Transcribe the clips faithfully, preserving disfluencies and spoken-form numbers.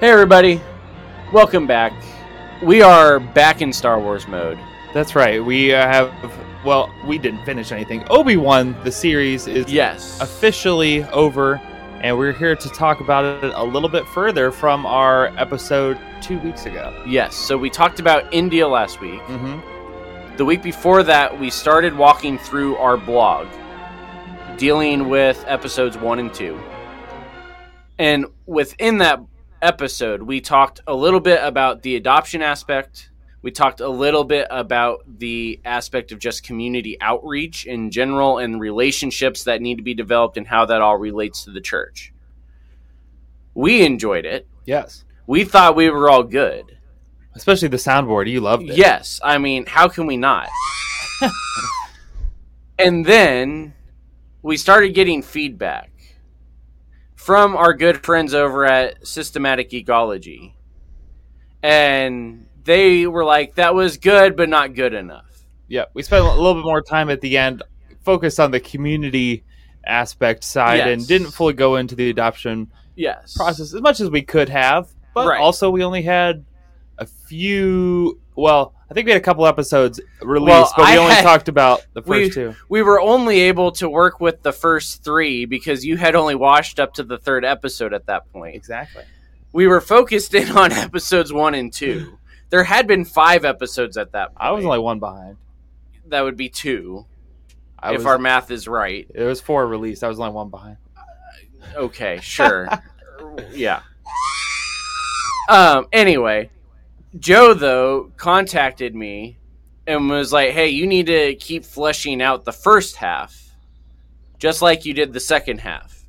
Hey everybody, welcome back. We are back in Star Wars mode. That's right, we uh, have, well, we didn't finish anything. Obi-Wan, the series, is yes. officially over, and we're here to talk about it a little bit further from our episode two weeks ago. Yes, so we talked about India last week. Mm-hmm. The week before that, we started walking through our blog, dealing with episodes one and two. And within that episode, we talked a little bit about the adoption aspect. We talked a little bit about the aspect of just community outreach in general and relationships that need to be developed and how that all relates to the church. We enjoyed it. Yes. We thought we were all good. Especially the soundboard. You loved it. Yes. I mean, how can we not? And then we started getting feedback from our good friends over at Systematic Geekology. And they were like, that was good, but not good enough. Yeah, we spent a little bit more time at the end, focused on the community aspect side, yes. and didn't fully go into the adoption yes. process as much as we could have. But right. also, we only had a few, well, I think we had a couple episodes released, well, but we I only had, talked about the first we, two. We were only able to work with the first three because you had only watched up to the third episode at that point. Exactly. We were focused in on episodes one and two. There had been five episodes at that point. I was only one behind. That would be two, I if was, our math is right. It was four released. I was only one behind. Uh, okay, sure. yeah. Um. Anyway. Joe, though, contacted me and was like, hey, you need to keep fleshing out the first half, just like you did the second half.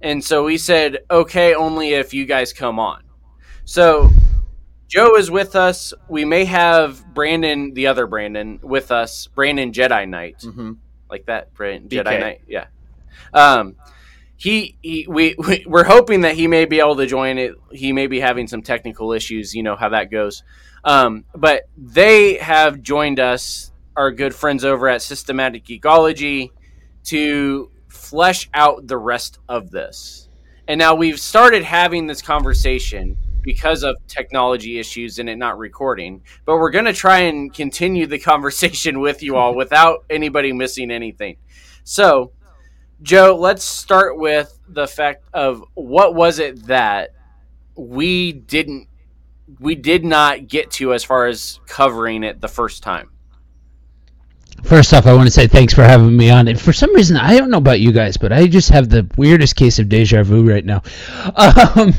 And so we said, okay, only if you guys come on. So Joe is with us. We may have Brandon, the other Brandon, with us, Brandon Jedi Knight. Mm-hmm. Like that, Brandon Jedi B K. Knight. Yeah. Um, He, he we, we we're hoping that he may be able to join it. He may be having some technical issues, you know how that goes. Um, but they have joined us, our good friends over at Systematic Geekology, to flesh out the rest of this. And now we've started having this conversation because of technology issues and it not recording, but we're going to try and continue the conversation with you all without anybody missing anything. So Joe, let's start with the fact of what was it that we didn't, we did not get to as far as covering it the first time. First off, I want to say thanks for having me on. And for some reason, I don't know about you guys, but I just have the weirdest case of deja vu right now. Um,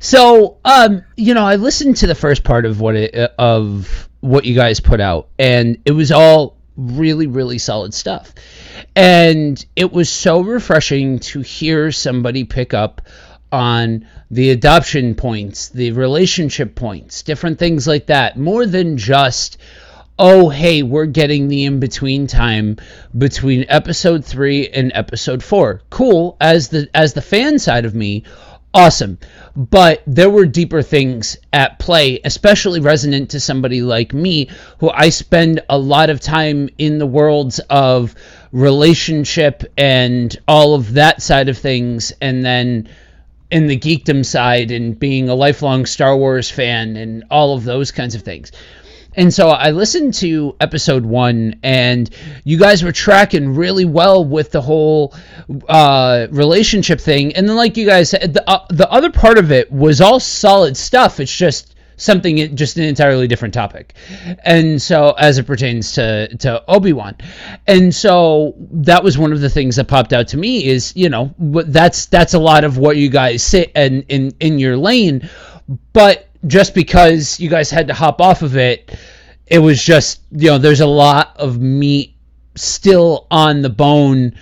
so, um, you know, I listened to the first part of what it, of. what you guys put out, and it was all really, really solid stuff. And it was so refreshing to hear somebody pick up on the adoption points, the relationship points, different things like that, more than just, oh, hey, we're getting the in-between time between episode three and episode four. Cool, as the as the fan side of me, awesome, but there were deeper things at play, especially resonant to somebody like me, who I spend a lot of time in the worlds of relationship and all of that side of things, and then in the geekdom side and being a lifelong Star Wars fan and all of those kinds of things. And so I listened to episode one, and you guys were tracking really well with the whole uh, relationship thing. And then, like you guys said, the, uh, the other part of it was all solid stuff. It's just something, just an entirely different topic. And so as it pertains to, to Obi-Wan. And so that was one of the things that popped out to me is, you know, that's that's a lot of what you guys sit and in, in your lane. But just because you guys had to hop off of it, it was just, you know, there's a lot of meat still on the bone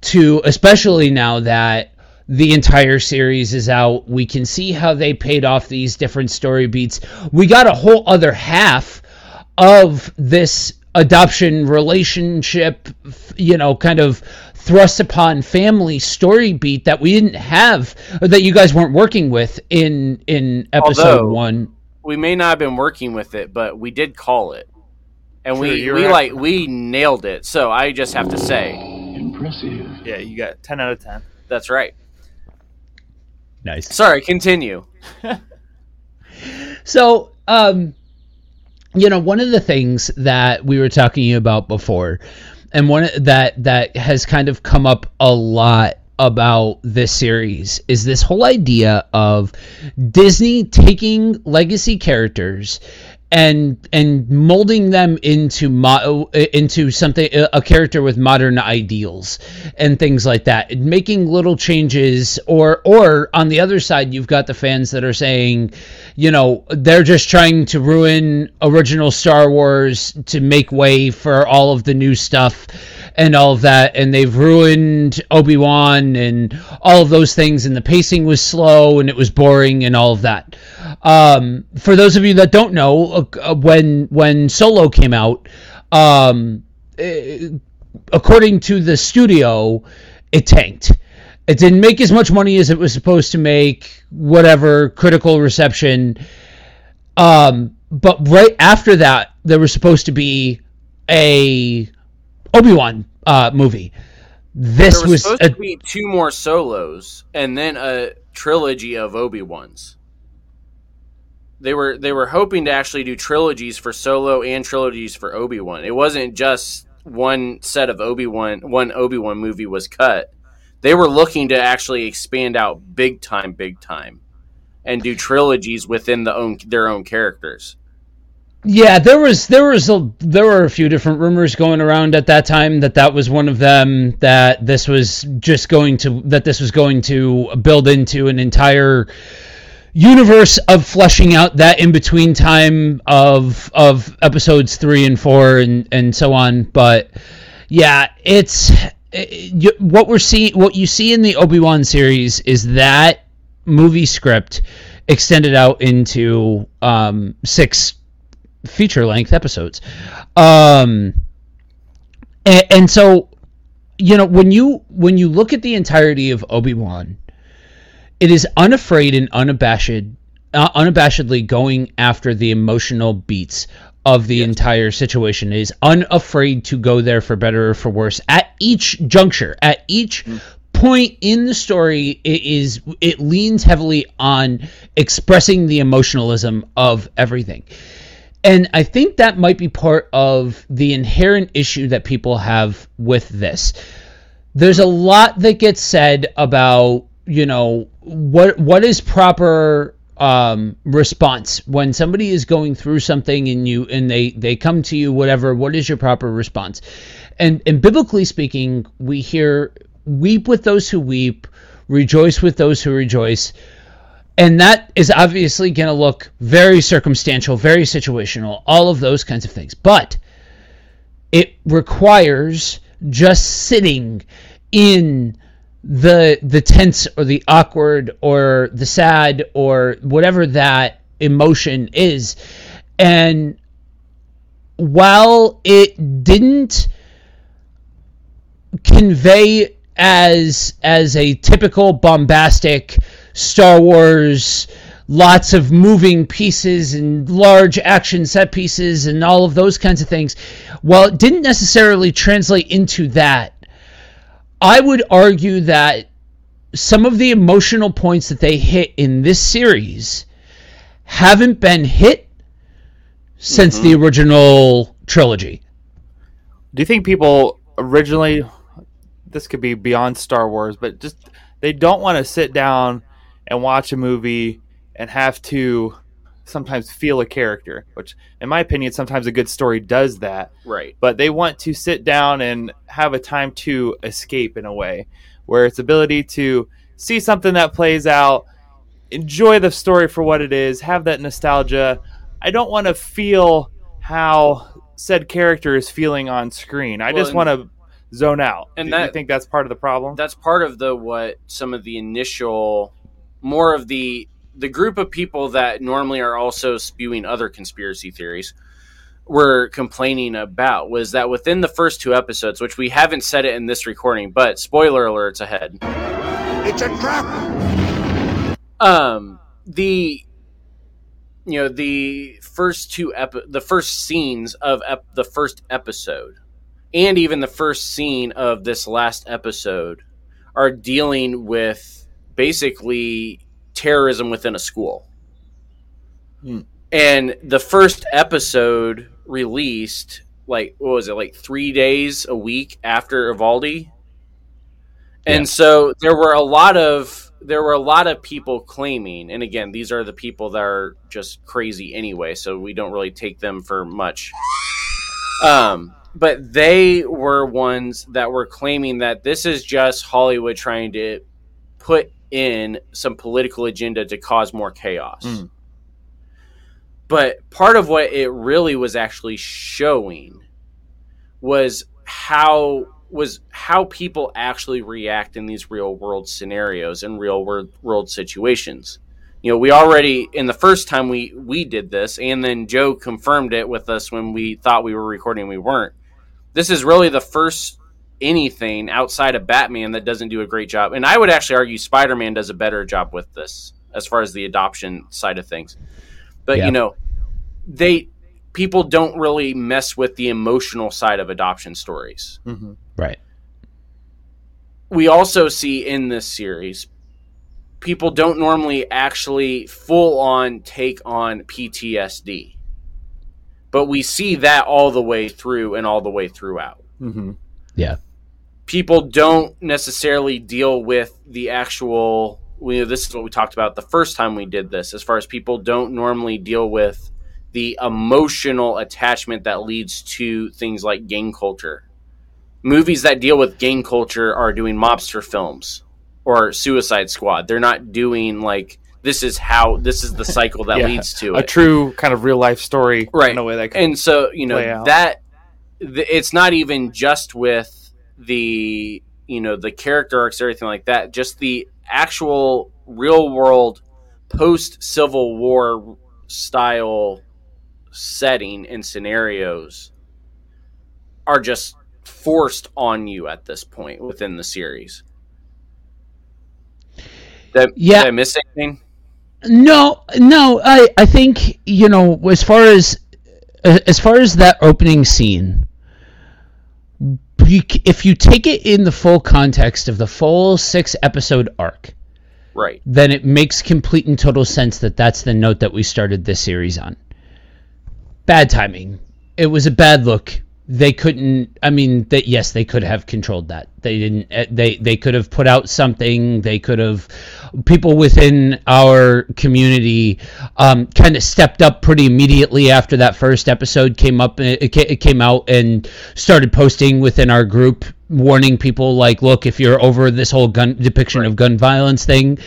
to, especially now that the entire series is out, we can see how they paid off these different story beats. We got a whole other half of this adoption relationship, you know, kind of thrust upon family story beat that we didn't have, or that you guys weren't working with in in episode Although, one. We may not have been working with it, but we did call it, and sure, we we right. like we nailed it. So I just have to say, impressive. Yeah, you got ten out of ten. That's right. Nice. Sorry, continue. So, um, you know, one of the things that we were talking about before, and one that that has kind of come up a lot about this series, is this whole idea of Disney taking legacy characters and and molding them into mo- into something, a character with modern ideals and things like that, and making little changes, or or on the other side you've got the fans that are saying, you know, they're just trying to ruin original Star Wars to make way for all of the new stuff and all of that, and they've ruined Obi-Wan and all of those things, and the pacing was slow and it was boring and all of that. Um, for those of you that don't know, when when Solo came out, um, it, according to the studio, it tanked. It didn't make as much money as it was supposed to make, whatever, critical reception. Um, but right after that, there was supposed to be a Obi-Wan uh, movie. This there was, was supposed a, to be two more Solos and then a trilogy of Obi-Wans. They were they were hoping to actually do trilogies for Solo and trilogies for Obi-Wan. It wasn't just one set of Obi-Wan, one Obi-Wan movie was cut. They were looking to actually expand out big time, big time, and do trilogies within the own, their own characters. Yeah, there was there was a, there were a few different rumors going around at that time that that was one of them, that this was just going to that this was going to build into an entire universe of fleshing out that in between time of of episodes three and four and and so on. But yeah, it's it, what we're seeing what you see in the Obi-Wan series is that movie script extended out into um six feature-length episodes, um and, and so, you know, when you when you look at the entirety of Obi-Wan, it is unafraid and unabashed, uh, unabashedly going after the emotional beats of the yes. entire situation. It is unafraid to go there, for better or for worse. At each juncture, at each mm. point in the story, it is it leans heavily on expressing the emotionalism of everything. And I think that might be part of the inherent issue that people have with this. There's a lot that gets said about, you know, what what is proper um response when somebody is going through something and you and they they come to you, whatever, what is your proper response? And and biblically speaking, we hear, weep with those who weep, rejoice with those who rejoice. And that is obviously going to look very circumstantial, very situational, all of those kinds of things. But it requires just sitting in the the tense or the awkward or the sad or whatever that emotion is. And while it didn't convey as as a typical bombastic Star Wars, lots of moving pieces and large action set pieces and all of those kinds of things, while it didn't necessarily translate into that, I would argue that some of the emotional points that they hit in this series haven't been hit since mm-hmm. the original trilogy. Do you think people originally, this could be beyond Star Wars, but just they don't want to sit down and watch a movie and have to sometimes feel a character, which in my opinion, sometimes a good story does that. Right. But they want to sit down and have a time to escape in a way where it's ability to see something that plays out, enjoy the story for what it is, have that nostalgia. I don't want to feel how said character is feeling on screen. I well, just want to zone out. And I think that's part of the problem. That's part of the, what some of the initial, more of the, the group of people that normally are also spewing other conspiracy theories were complaining about, was that within the first two episodes, which we haven't said it in this recording, but spoiler alerts ahead. It's a trap. Um, the, you know, the first two, epi- the first scenes of ep- the first episode and even the first scene of this last episode are dealing with basically terrorism within a school. Hmm. And the first episode released, like, what was it, like three days a week after Evaldi? Yeah. And so there were a lot of there were a lot of people claiming, and again, these are the people that are just crazy anyway, so we don't really take them for much. Um, but they were ones that were claiming that this is just Hollywood trying to put in some political agenda to cause more chaos. Mm. But part of what it really was actually showing was how was how people actually react in these real world scenarios and real world, world situations. You know, we already, in the first time we, we did this, and then Joe confirmed it with us when we thought we were recording, we weren't. This is really the first anything outside of Batman that doesn't do a great job. And I would actually argue Spider-Man does a better job with this as far as the adoption side of things. But, yeah. you know, they people don't really mess with the emotional side of adoption stories. Mm-hmm. Right. We also see in this series, people don't normally actually full on take on P T S D. But we see that all the way through and all the way throughout. Mm-hmm. Yeah. People don't necessarily deal with the actual... We, this is what we talked about the first time we did this, as far as people don't normally deal with the emotional attachment that leads to things like gang culture. Movies that deal with gang culture are doing mobster films or Suicide Squad. They're not doing like, this is how, this is the cycle that yeah, leads to a it. A true kind of real life story. Right. In a way that can and so, you know, that th- it's not even just with the, you know, the character arcs or anything like that, just the actual real world post Civil War style setting and scenarios are just forced on you at this point within the series. Did I, yeah. did I miss anything? No, no. I, I think, you know, as far as, as far as that opening scene, if you take it in the full context of the full six episode arc, right, then it makes complete and total sense that that's the note that we started this series on. Bad timing. It was a bad look. They couldn't, I mean, that yes, they could have controlled that. They didn't, they, they could have put out something. They could have, people within our community um, kind of stepped up pretty immediately after that first episode came up, it came out, and started posting within our group, warning people like, look, if you're over this whole gun depiction right. of gun violence thing,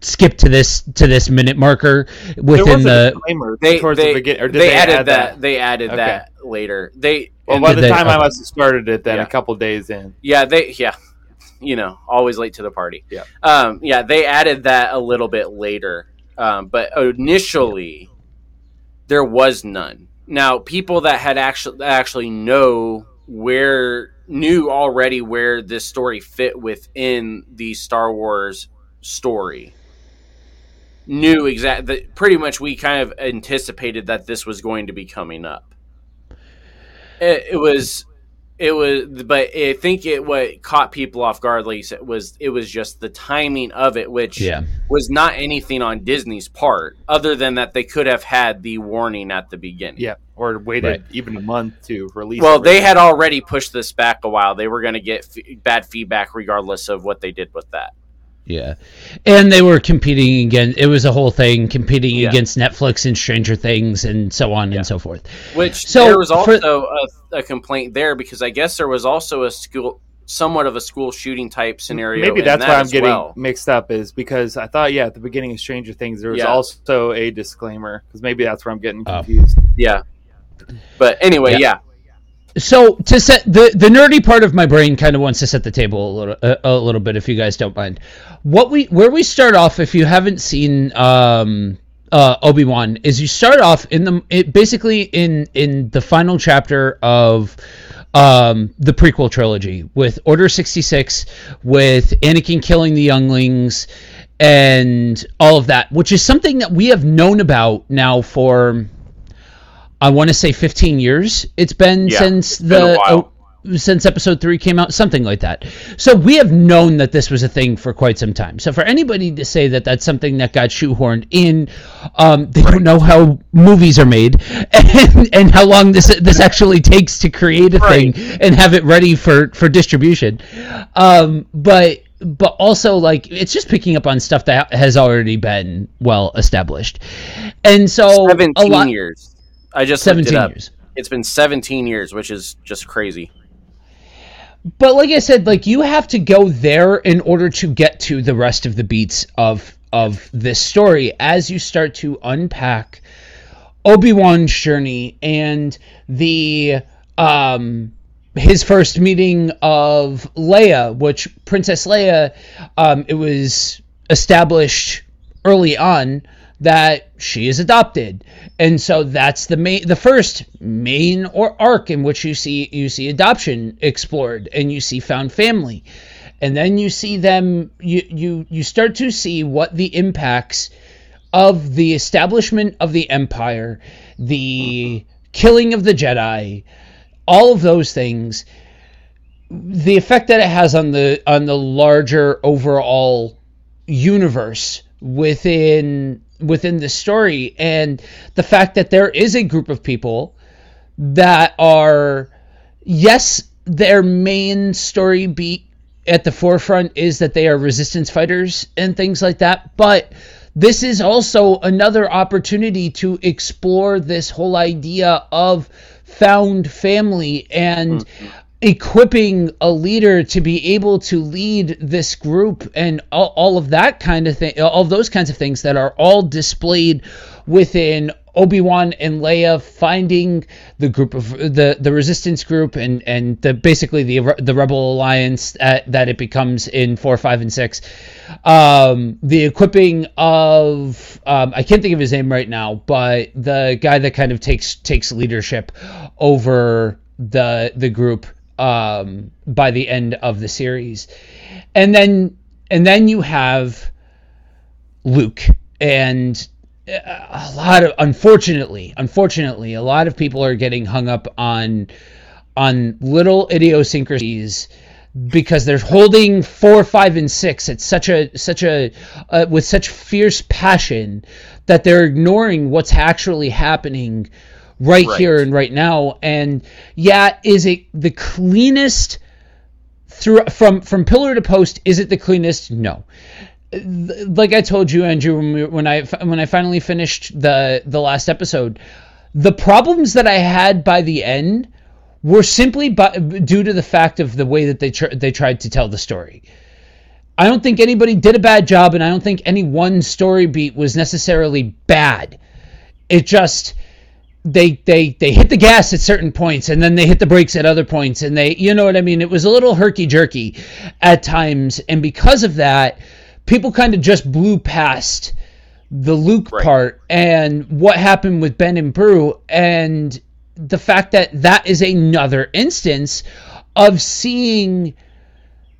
skip to this to this minute marker within the they, towards they, the beginning. Or did they, they added add that, that. They added okay. that later. They well by the they, time okay. I must have started it, then yeah. a couple days in. Yeah, they yeah, you know, always late to the party. Yeah, um, yeah, they added that a little bit later, um, but initially there was none. Now, people that had actually that actually know where knew already where this story fit within the Star Wars story. Knew exactly, pretty much we kind of anticipated that this was going to be coming up. It, it was, it was, but I think it what caught people off guard, like you said, was it was just the timing of it, which yeah. was not anything on Disney's part, other than that they could have had the warning at the beginning. Yeah, or waited right. even a month to release. Well, it they had already pushed this back a while. They were going to get f- bad feedback regardless of what they did with that. Yeah, and they were competing again. It was a whole thing competing yeah. against Netflix and Stranger Things and so on yeah. and so forth. Which so there was also for, a, a complaint there because I guess there was also a school, somewhat of a school shooting type scenario. Maybe that's that why I'm getting well. mixed up is because I thought yeah at the beginning of Stranger Things there was yeah. also a disclaimer because maybe that's where I'm getting confused. Oh. Yeah, but anyway, yeah. yeah. So to set the, the nerdy part of my brain kind of wants to set the table a little a, a little bit if you guys don't mind. What we where we start off if you haven't seen um, uh, Obi-Wan is you start off in the it, basically in in the final chapter of um, the prequel trilogy with Order sixty-six with Anakin killing the younglings and all of that, which is something that we have known about now for. I want to say fifteen years. It's been yeah, since it's the been a while. since episode three came out, something like that. So we have known that this was a thing for quite some time. So for anybody to say that that's something that got shoehorned in, um, they right. don't know how movies are made and, and how long this this actually takes to create a right. thing and have it ready for, for distribution. Um, but but also, like, it's just picking up on stuff that has already been well established. And so seventeen a lot, years. I just seventeen looked it up. years. It's been seventeen years, which is just crazy. But like I said, like, you have to go there in order to get to the rest of the beats of of this story as you start to unpack Obi-Wan's journey and the um his first meeting of Leia, which Princess Leia, um, it was established early on that she is adopted, and so that's the main, the first main or arc in which you see you see adoption explored, and you see found family, and then you see them. You you you start to see what the impacts of the establishment of the Empire, the killing of the Jedi, all of those things, the effect that it has on the on the larger overall universe within. within the story, and the fact that there is a group of people that are, yes, their main story beat at the forefront is that they are resistance fighters and things like that, but this is also another opportunity to explore this whole idea of found family and mm-hmm. equipping a leader to be able to lead this group, and all, all of that kind of thing, all of those kinds of things that are all displayed within Obi-Wan and Leia finding the group of the, the resistance group and, and the, basically the, the Rebel Alliance at, that it becomes in four, five, and six, um, the equipping of, um, I can't think of his name right now, but the guy that kind of takes, takes leadership over the, the group, um, by the end of the series. And then, and then you have Luke, and a lot of, unfortunately, unfortunately, a lot of people are getting hung up on, on little idiosyncrasies because they're holding four, five, and six at such a, such a, uh, with such fierce passion that they're ignoring what's actually happening Right, right here and right now. And yeah, is it the cleanest through from from pillar to post? Is it the cleanest? No. Like I told you, Andrew, when, we, when I when I finally finished the the last episode, the problems that I had by the end were simply by, due to the fact of the way that they tr- they tried to tell the story. I don't think anybody did a bad job, and I don't think any one story beat was necessarily bad. It just They, they they hit the gas at certain points, and then they hit the brakes at other points, and they, you know what I mean? It was a little herky-jerky at times, and because of that, people kind of just blew past the Luke right. part and what happened with Ben and Beru, and the fact that that is another instance of seeing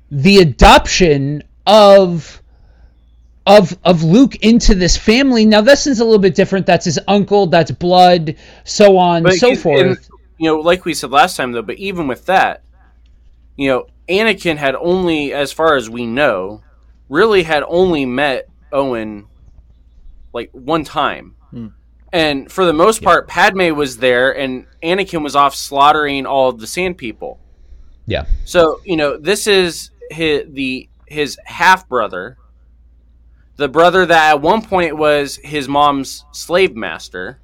the adoption of... of of Luke into this family. Now this is a little bit different. That's his uncle, that's blood, so on and so forth. And, you know, like we said last time though, but even with that, you know, Anakin had only, as far as we know, really had only met Owen like one time. Hmm. And for the most yeah. part, Padme was there and Anakin was off slaughtering all of the Sand People. Yeah. So, you know, this is his, the his half-brother, the brother that at one point was his mom's slave master,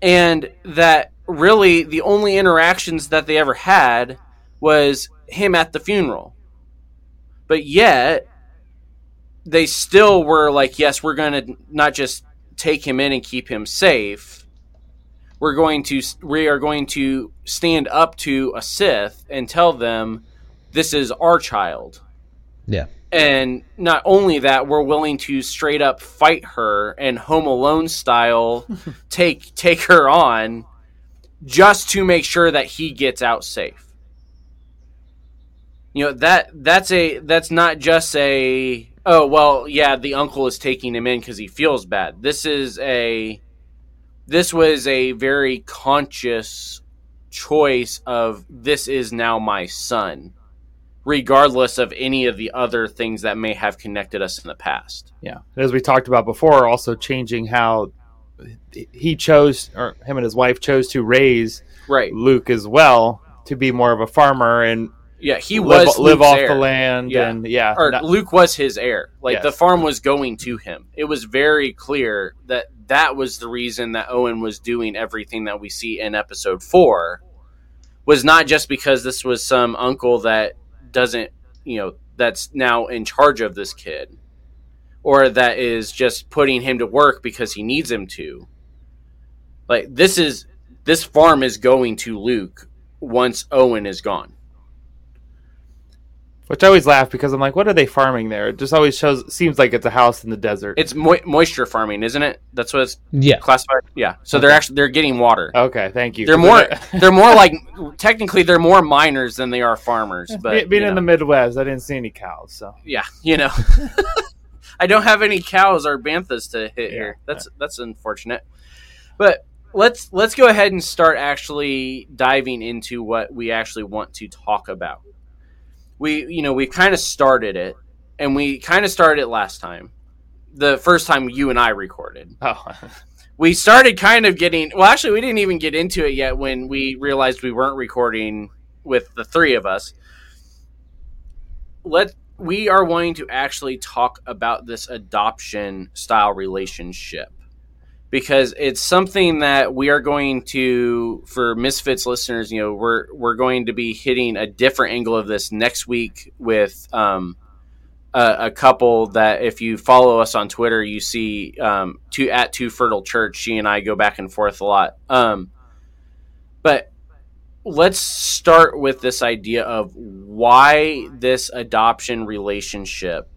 and that really the only interactions that they ever had was him at the funeral. But yet, they still were like, yes, we're going to not just take him in and keep him safe. We're going to, we are going to stand up to a Sith and tell them, this is our child. Yeah. And not only that, we're willing to straight up fight her and Home Alone style take take her on just to make sure that he gets out safe. You know, that that's a that's not just a, oh, well, yeah, the uncle is taking him in because he feels bad. This is a this was a very conscious choice of this is now my son, regardless of any of the other things that may have connected us in the past. Yeah. As we talked about before, also changing how he chose, or him and his wife chose to raise right. Luke as well, to be more of a farmer and yeah, he live, was live Luke's off heir. the land. Yeah. And yeah, or not, Luke was his heir. Like yes. the farm was going to him. It was very clear that that was the reason that Owen was doing everything that we see in episode four, was not just because this was some uncle that doesn't, you know, that's now in charge of this kid, or that is just putting him to work because he needs him to. Like this is, this farm is going to Luke once Owen is gone. Which I always laugh because I'm like, what are they farming there? It just always shows, seems like it's a house in the desert. It's mo- moisture farming, isn't it? That's what it's yeah. classified. Yeah. So okay. they're actually they're getting water. Okay, thank you. They're more they're more like technically they're more miners than they are farmers. But being in know. the Midwest, I didn't see any cows. So yeah, you know, I don't have any cows or banthas to hit yeah. here. That's yeah. that's unfortunate. But let's let's go ahead and start actually diving into what we actually want to talk about. We, you know, we kind of started it, and we kind of started it last time. The first time you and I recorded. Oh. We started kind of getting, well, actually, we didn't even get into it yet when we realized we weren't recording with the three of us. Let we are wanting to actually talk about this adoption style relationship, because it's something that we are going to, for Misfits listeners, you know, we're we're going to be hitting a different angle of this next week with um, a, a couple that, if you follow us on Twitter, you see um, two at Two Fertile Church. She and I go back and forth a lot. Um, but let's start with this idea of why this adoption relationship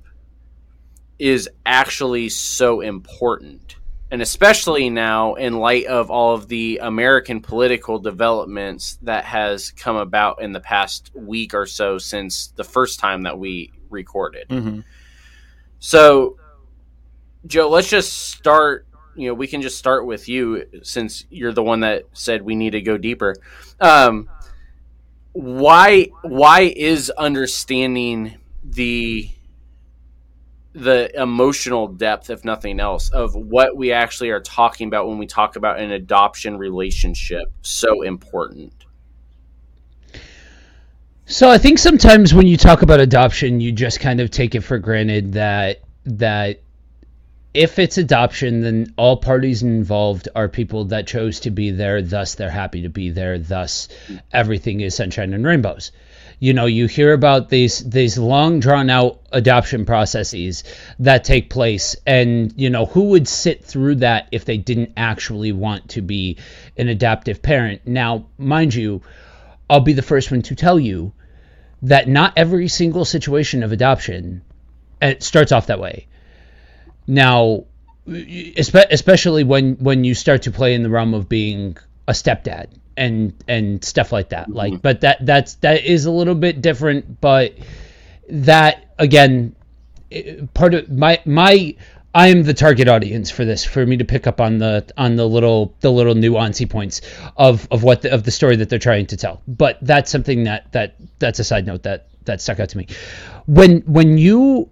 is actually so important. And especially now in light of all of the American political developments that has come about in the past week or so since the first time that we recorded. Mm-hmm. So, Joe, let's just start, you know, we can just start with you since you're the one that said we need to go deeper. Um, why, why is understanding the... the emotional depth, if nothing else, of what we actually are talking about when we talk about an adoption relationship so important? So I think sometimes when you talk about adoption, you just kind of take it for granted that that if it's adoption, then all parties involved are people that chose to be there, thus they're happy to be there, thus everything is sunshine and rainbows. You know, you hear about these these long drawn out adoption processes that take place, and you know, who would sit through that if they didn't actually want to be an adoptive parent? Now, mind you, I'll be the first one to tell you that not every single situation of adoption it starts off that way. Now, especially when when you start to play in the realm of being a stepdad and and stuff like that, like, but that that's that is a little bit different. But that, again, part of my my I am the target audience for this, for me to pick up on the on the little the little nuancy points of of what the, of the story that they're trying to tell. But that's something that that that's a side note that that stuck out to me when when you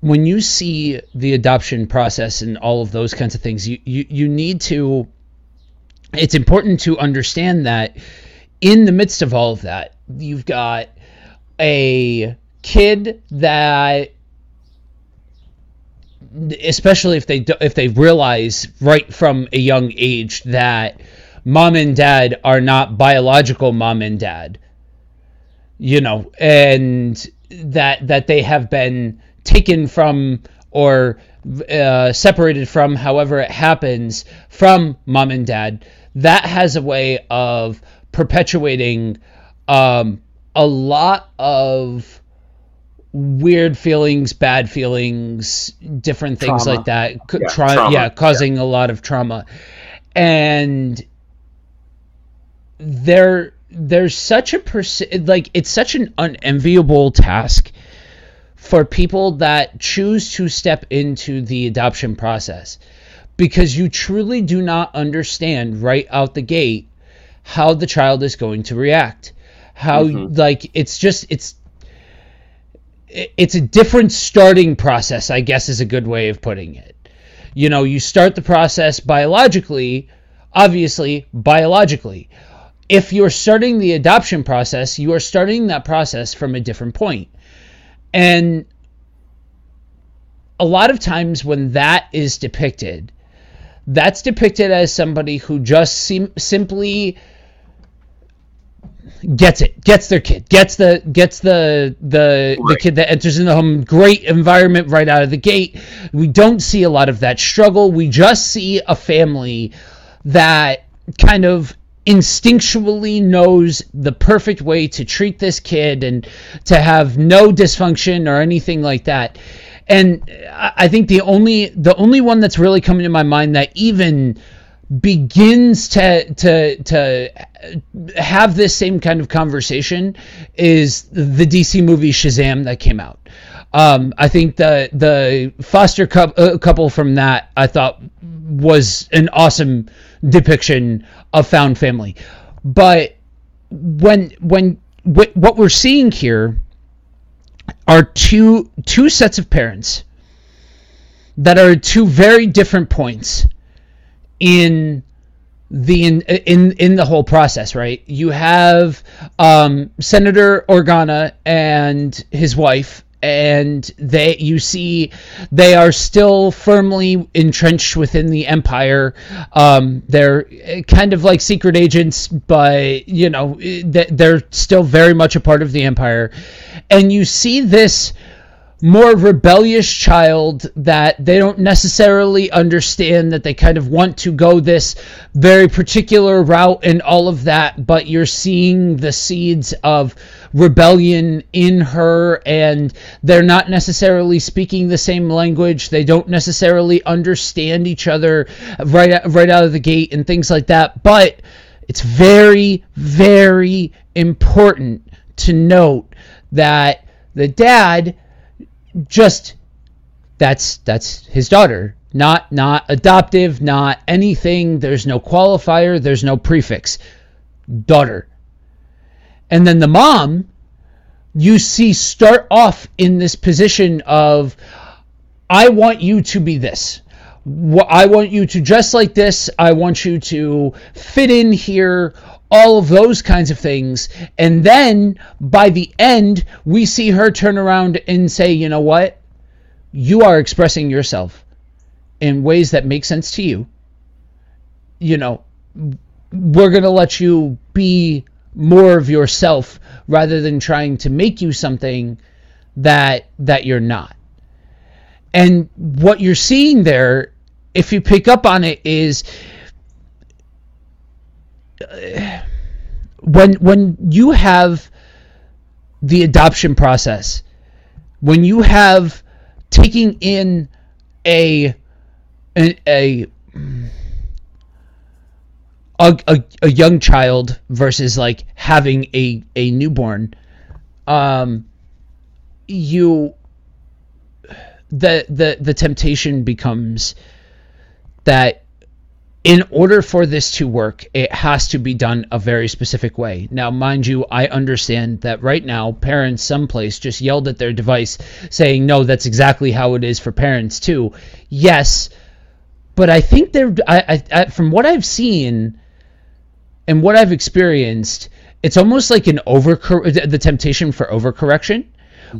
when you see the adoption process and all of those kinds of things. You you, you need to It's important to understand that in the midst of all of that, you've got a kid that, especially if they do, if they realize right from a young age that mom and dad are not biological mom and dad, you know, and that that they have been taken from or uh, separated from, however it happens, from mom and dad. That has a way of perpetuating um, a lot of weird feelings, bad feelings, different things trauma. like that. Yeah, Tra- trauma. yeah causing yeah. a lot of trauma. And there, there's such a pers- like it's such an unenviable task for people that choose to step into the adoption process, because you truly do not understand right out the gate how the child is going to react. How, mm-hmm. like, it's just, it's, it's a different starting process, I guess, is a good way of putting it. You know, you start the process biologically, obviously, biologically. If you're starting the adoption process, you are starting that process from a different point. And a lot of times when that is depicted, that's depicted as somebody who just sim- simply gets it, gets their kid, gets the gets the the, right. the kid that enters in the home, great environment right out of the gate. We don't see a lot of that struggle. We just see a family that kind of instinctually knows the perfect way to treat this kid and to have no dysfunction or anything like that. And I think the only the only one that's really coming to my mind that even begins to to to have this same kind of conversation is the D C movie Shazam that came out. Um, I think the the foster cu- uh, couple from that, I thought, was an awesome depiction of found family. But when when wh- what we're seeing here are two two sets of parents that are two very different points in the in in, in the whole process, right? You have um, Senator Organa and his wife, and they you see they are still firmly entrenched within the Empire. Um, they're kind of like secret agents, but you know they're still very much a part of the Empire. And you see this more rebellious child that they don't necessarily understand, that they kind of want to go this very particular route and all of that, but you're seeing the seeds of rebellion in her, and they're not necessarily speaking the same language. They don't necessarily understand each other right, right out of the gate and things like that. But it's very, very important to note that the dad just that's that's his daughter, not not adoptive, not anything. There's no qualifier, there's no prefix, daughter. And then the mom, you see start off in this position of, I want you to be this, I want you to dress like this, I want you to fit in here, all of those kinds of things. And then by the end, we see her turn around and say, you know what? You are expressing yourself in ways that make sense to you. You know, we're going to let you be more of yourself rather than trying to make you something that that you're not. And what you're seeing there, if you pick up on it, is when when you have the adoption process, when you have taking in a a a, a, a young child versus like having a, a newborn, um, you the the the temptation becomes that in order for this to work, it has to be done a very specific way. Now, mind you, I understand that right now, parents someplace just yelled at their device saying, no, that's exactly how it is for parents too. Yes, but I think they're, I, I, I, from what I've seen and what I've experienced, it's almost like an over, the temptation for overcorrection.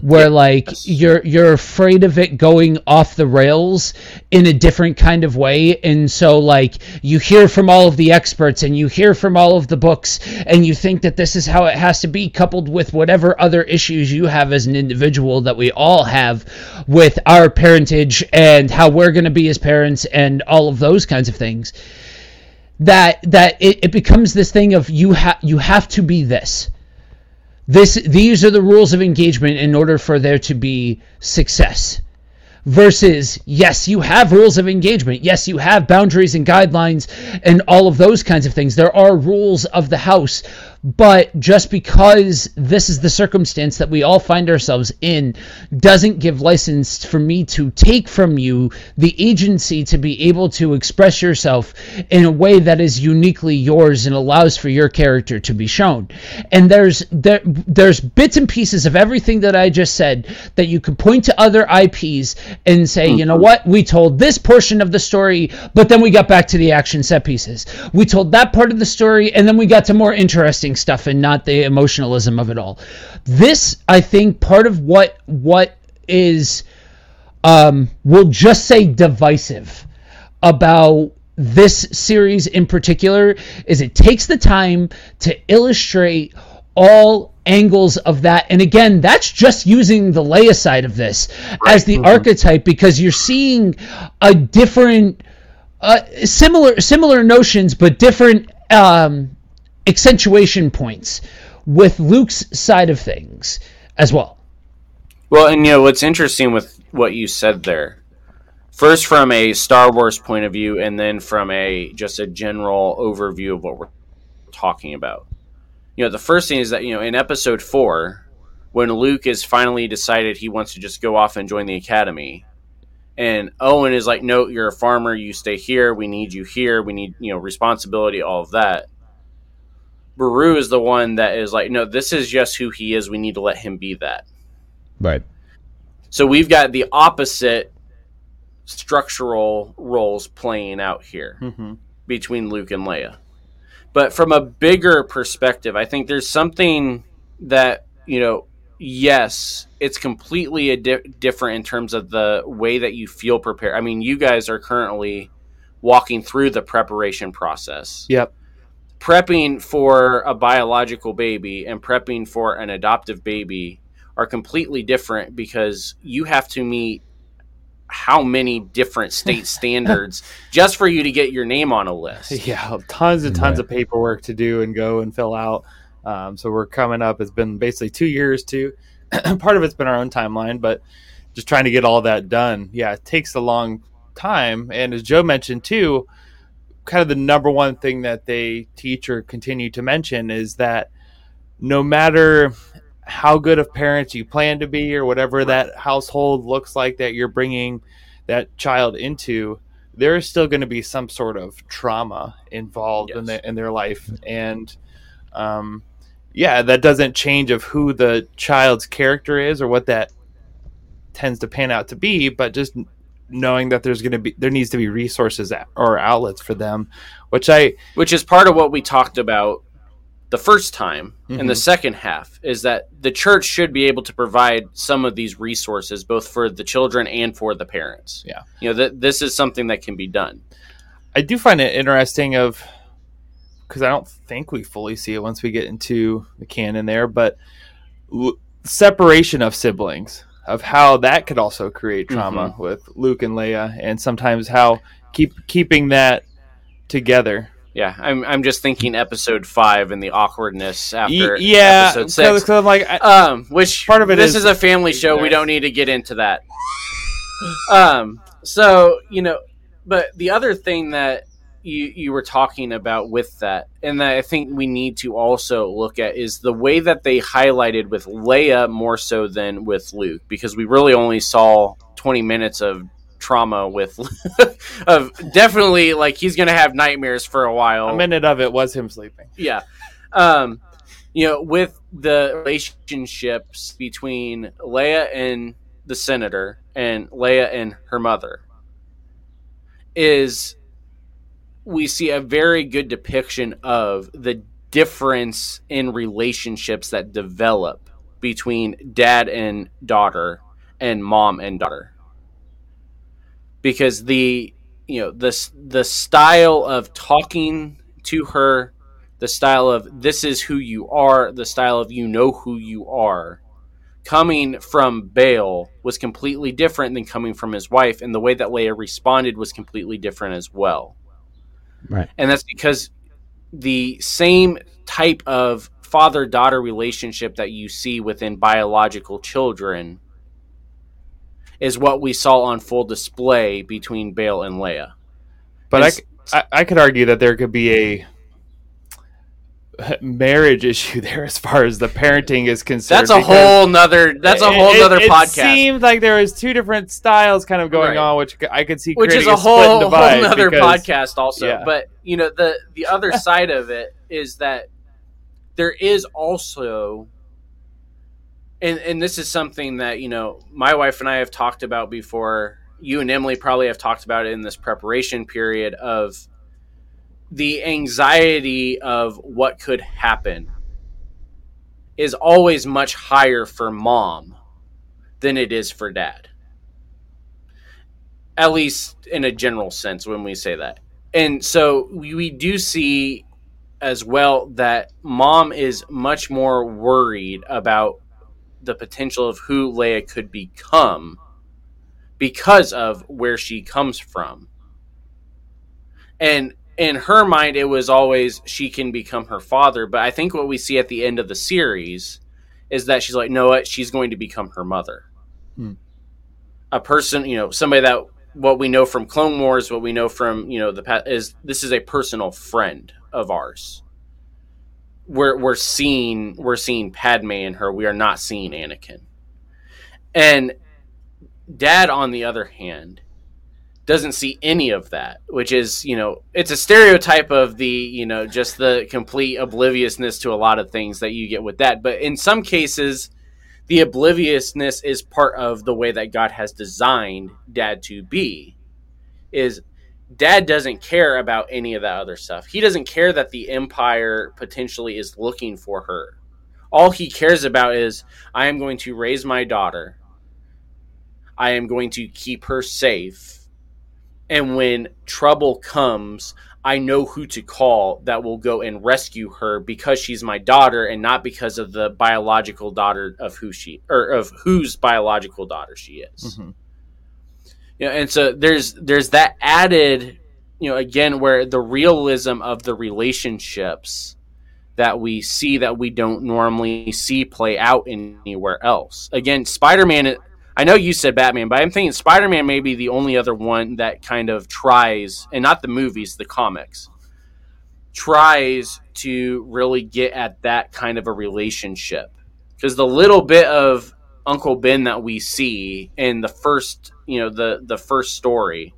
Where like you're you're afraid of it going off the rails in a different kind of way, and so like you hear from all of the experts and you hear from all of the books and you think that this is how it has to be, coupled with whatever other issues you have as an individual that we all have with our parentage and how we're going to be as parents and all of those kinds of things, that that it, it becomes this thing of you have you have to be this. This, these are the rules of engagement in order for there to be success. Versus, yes, you have rules of engagement. Yes, you have boundaries and guidelines and all of those kinds of things. There are rules of the house, But just because this is the circumstance that we all find ourselves in doesn't give license for me to take from you the agency to be able to express yourself in a way that is uniquely yours and allows for your character to be shown. And there's there, there's bits and pieces of everything that I just said that you could point to other I Ps and say, mm-hmm. you know what, we told this portion of the story, but then we got back to the action set pieces. We told that part of the story, and then we got to more interesting stuff and not the emotionalism of it all. This, I think, part of what what is, um, we'll just say divisive about this series in particular is it takes the time to illustrate all angles of that. And again, that's just using the Leia side of this as the mm-hmm. archetype, because you're seeing a different, uh, similar similar notions, but different um, accentuation points with Luke's side of things as well. Well, and you know, what's interesting with what you said there, first from a Star Wars point of view, and then from a just a general overview of what we're talking about. You know, the first thing is that, you know, in episode four, when Luke is finally decided he wants to just go off and join the academy, and Owen is like, no, you're a farmer, you stay here, we need you here, we need, you know, responsibility, all of that. Beru is the one that is like, no, this is just who he is, we need to let him be that. Right. So we've got the opposite structural roles playing out here mm-hmm. between Luke and Leia. But from a bigger perspective, I think there's something that, you know, yes, it's completely a di- different in terms of the way that you feel prepared. I mean, you guys are currently walking through the preparation process. Yep. Prepping for a biological baby and prepping for an adoptive baby are completely different, because you have to meet how many different state standards just for you to get your name on a list. Yeah, tons and tons yeah. of paperwork to do and go and fill out. Um, so we're coming up. It's been basically two years to part of it's been our own timeline, but just trying to get all that done. Yeah, it takes a long time. And as Joe mentioned too, kind of the number one thing that they teach or continue to mention is that no matter how good of parents you plan to be or whatever that household looks like that you're bringing that child into, there is still going to be some sort of trauma involved yes. in, the, in their life. And um, yeah, that doesn't change of who the child's character is or what that tends to pan out to be, but just knowing that there's going to be, there needs to be resources or outlets for them, which I, which is part of what we talked about the first time mm-hmm. and the second half, is that the church should be able to provide some of these resources, both for the children and for the parents. Yeah. You know, th- this is something that can be done. I do find it interesting of, because I don't think we fully see it once we get into the canon there, but l- separation of siblings, of how that could also create trauma mm-hmm. with Luke and Leia, and sometimes how keep keeping that together. Yeah, I'm. I'm just thinking episode five and the awkwardness after yeah, episode six. Cause, cause I'm like, I, um, which part of it? This is, is a family show. Nice. We don't need to get into that. Um, so you know, but the other thing that you you were talking about with that, and that I think we need to also look at, is the way that they highlighted with Leia more so than with Luke, because we really only saw twenty minutes of trauma with of definitely like he's gonna have nightmares for a while. A minute of it was him sleeping. Yeah. Um you know, with the relationships between Leia and the senator and Leia and her mother, is we see a very good depiction of the difference in relationships that develop between dad and daughter and mom and daughter. Because the, you know, the, the style of talking to her, the style of this is who you are, the style of you know who you are, coming from Bail was completely different than coming from his wife. And the way that Leia responded was completely different as well. Right. And that's because the same type of father-daughter relationship that you see within biological children is what we saw on full display between Bail and Leia. But I, I, I could argue that there could be a marriage issue there as far as the parenting is concerned. That's a whole nother that's a whole it, nother it, it podcast. It seemed like there was two different styles kind of going right. on, which I could see which is a, a whole, whole nother because, podcast also. Yeah. But you know, the the other side of it is that there is also and and this is something that, you know, my wife and I have talked about before. You and Emily probably have talked about it in this preparation period of the anxiety of what could happen is always much higher for mom than it is for dad. At least in a general sense when we say that. And so we, we do see as well that mom is much more worried about the potential of who Leia could become because of where she comes from. And in her mind, it was always she can become her father. But I think what we see at the end of the series is that she's like, no, what? She's going to become her mother. Hmm. A person, you know, somebody that what we know from Clone Wars, what we know from, you know, the past is this is a personal friend of ours. We're, we're seeing, we're seeing Padme in her. We are not seeing Anakin. And dad, on the other hand, doesn't see any of that, which is, you know, it's a stereotype of the, you know, just the complete obliviousness to a lot of things that you get with that. But in some cases, the obliviousness is part of the way that God has designed dad to be, is dad doesn't care about any of that other stuff. He doesn't care that the Empire potentially is looking for her. All he cares about is, I am going to raise my daughter. I am going to keep her safe. And when trouble comes, I know who to call that will go and rescue her because she's my daughter and not because of the biological daughter of who she or of whose biological daughter she is. Mm-hmm. You know, and so there's there's that added, you know, again, where the realism of the relationships that we see that we don't normally see play out anywhere else. Again, Spider-Man, I know you said Batman, but I'm thinking Spider-Man may be the only other one that kind of tries, and not the movies, the comics, tries to really get at that kind of a relationship. Because the little bit of Uncle Ben that we see in the first, you know, the, the first story,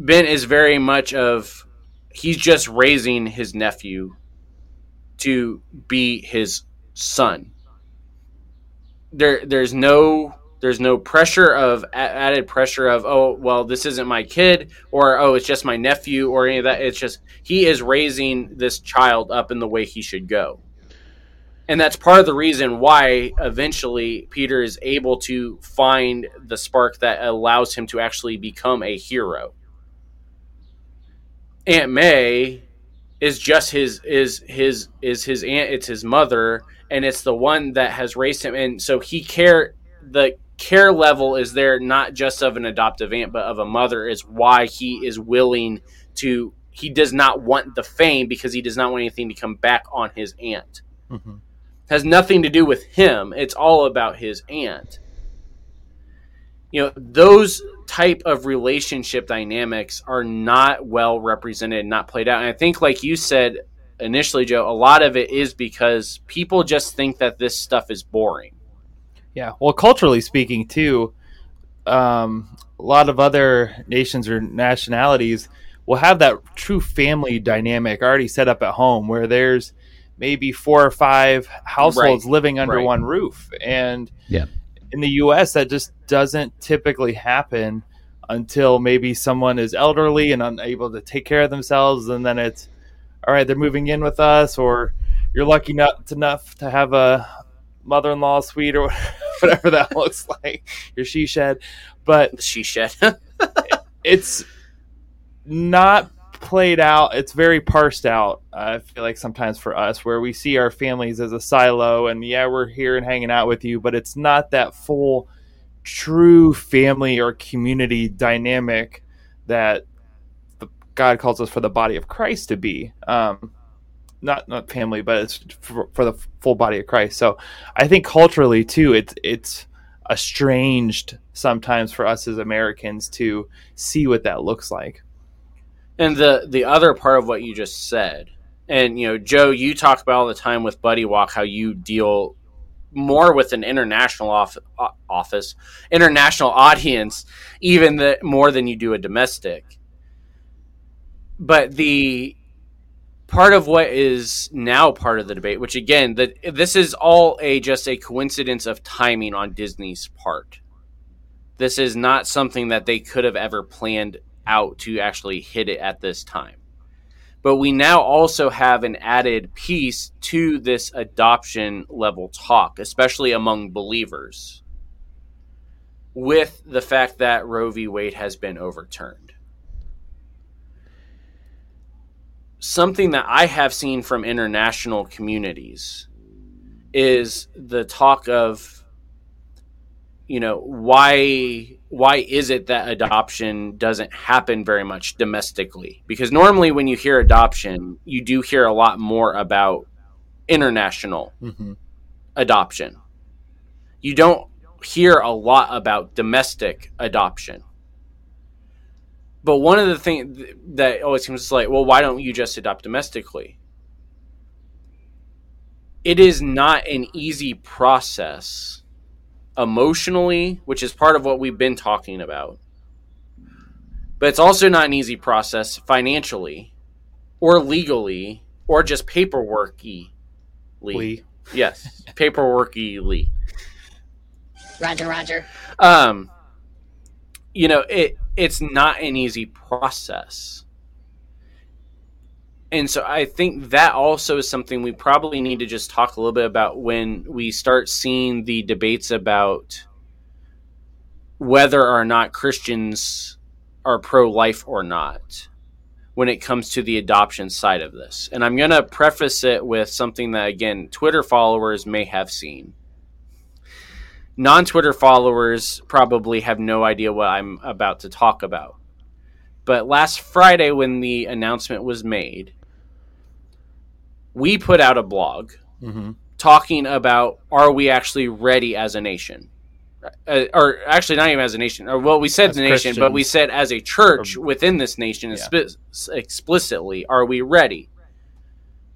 Ben is very much of, he's just raising his nephew to be his son. There, there's no, there's no pressure of added pressure of, oh, well, this isn't my kid, or, oh, it's just my nephew, or any of that. It's just, he is raising this child up in the way he should go. And that's part of the reason why eventually Peter is able to find the spark that allows him to actually become a hero. Aunt May is just his, is his, is his aunt. It's his mother. And it's the one that has raised him. And so he care, the care level is there, not just of an adoptive aunt, but of a mother, is why he is willing to, he does not want the fame because he does not want anything to come back on his aunt. Mm-hmm. It has nothing to do with him. It's all about his aunt. You know, those type of relationship dynamics are not well represented, not played out. And I think, like you said initially, Joe, a lot of it is because people just think that this stuff is boring. Yeah. Well, culturally speaking too, um, a lot of other nations or nationalities will have that true family dynamic already set up at home where there's maybe four or five households right. living under right. one roof. And yeah. in the U S that just doesn't typically happen until maybe someone is elderly and unable to take care of themselves. And then it's, all right, they're moving in with us, or you're lucky not enough to have a mother-in-law suite or whatever that looks like, your she shed. But the she shed. It's not played out. It's very parsed out. I feel like sometimes for us, where we see our families as a silo, and yeah, we're here and hanging out with you, but it's not that full, true family or community dynamic that God calls us for the body of Christ to be. Um, not not family, but it's for, for the full body of Christ. So I think culturally too, it's it's estranged sometimes for us as Americans to see what that looks like. And the the other part of what you just said, And, you know, Joe, you talk about all the time with Buddy Walk how you deal more with an international off- office, international audience, even the, more than you do a domestic. But the part of what is now part of the debate, which, again, the, this is all a just a coincidence of timing on Disney's part. This is not something that they could have ever planned out to actually hit it at this time. But we now also have an added piece to this adoption level talk, especially among believers, with the fact that Roe v. Wade has been overturned. Something that I have seen from international communities is the talk of, you know, why... why is it that adoption doesn't happen very much domestically? Because normally when you hear adoption, you do hear a lot more about international mm-hmm. adoption. You don't hear a lot about domestic adoption. But one of the things that always seems like, well, why don't you just adopt domestically? It is not an easy process. Emotionally, which is part of what we've been talking about. But it's also not an easy process financially or legally or just paperworky. Lee. Yes, paperworky Lee. Roger, Roger. Um, you know, it it's not an easy process. And so I think that also is something we probably need to just talk a little bit about when we start seeing the debates about whether or not Christians are pro-life or not when it comes to the adoption side of this. And I'm going to preface it with something that, again, Twitter followers may have seen. Non-Twitter followers probably have no idea what I'm about to talk about. But last Friday when the announcement was made, we put out a blog mm-hmm. talking about, are we actually ready as a nation? Uh, or actually not even as a nation. Or, well, we said as the nation, but we said as a church or, within this nation yeah. exp- explicitly, are we ready?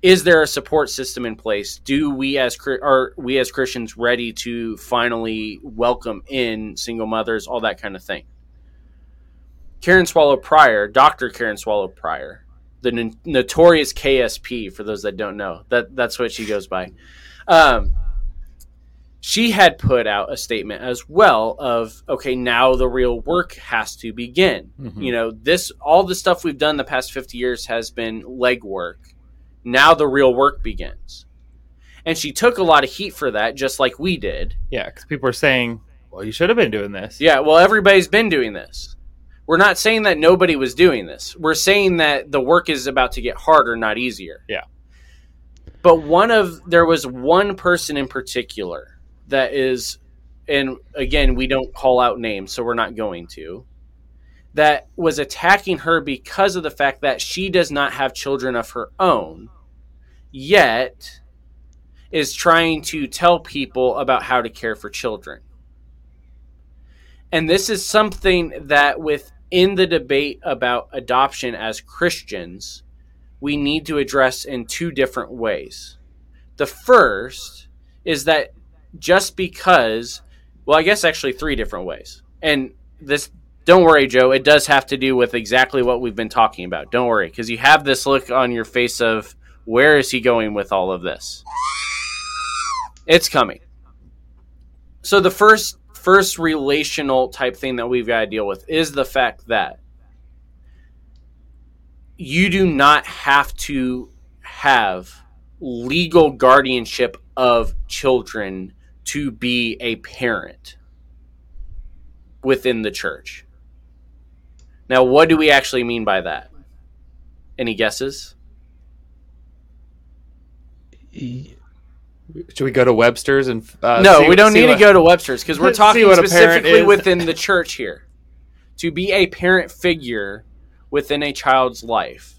Is there a support system in place? Do we as are we as Christians ready to finally welcome in single mothers, all that kind of thing? Karen Swallow Prior, Doctor Karen Swallow Prior, the no- notorious K S P, for those that don't know, that that's what she goes by. Um, she had put out a statement as well of, okay, now the real work has to begin. Mm-hmm. You know, this all the stuff we've done the past fifty years has been legwork. Now the real work begins. And she took a lot of heat for that, just like we did. Yeah, because people are saying, well, you should have been doing this. Yeah, well, everybody's been doing this. We're not saying that nobody was doing this. We're saying that the work is about to get harder, not easier. Yeah. But one of there was one person in particular that is, and again, we don't call out names, so we're not going to, that was attacking her because of the fact that she does not have children of her own, yet is trying to tell people about how to care for children. And this is something that within the debate about adoption as Christians, we need to address in two different ways. The first is that just because, well, I guess actually three different ways. And this, don't worry, Joe, it does have to do with exactly what we've been talking about. Don't worry, because you have this look on your face of, where is he going with all of this? It's coming. So the first... First relational type thing that we've got to deal with is the fact that you do not have to have legal guardianship of children to be a parent within the church. Now, what do we actually mean by that? Any guesses? Yeah. Should we go to Webster's and uh, no? See, we don't need what, to go to Webster's because we're talking specifically within the church here. To be a parent figure within a child's life,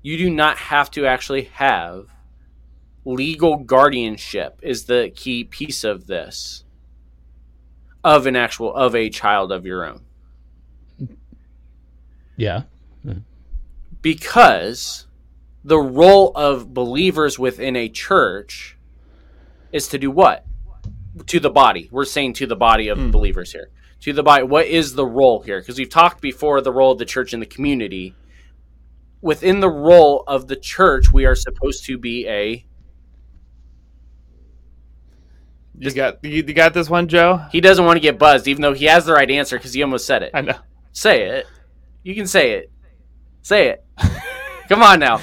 you do not have to actually have legal guardianship. Is the key piece of this of an actual of a child of your own? Yeah, because the role of believers within a church is to do what? To the body. We're saying to the body of mm. believers here. To the body. What is the role here? Because we've talked before the role of the church in the community. Within the role of the church, we are supposed to be a... You got you got this one, Joe? He doesn't want to get buzzed, even though he has the right answer because he almost said it. I know. Say it. You can say it. Say it. Come on now.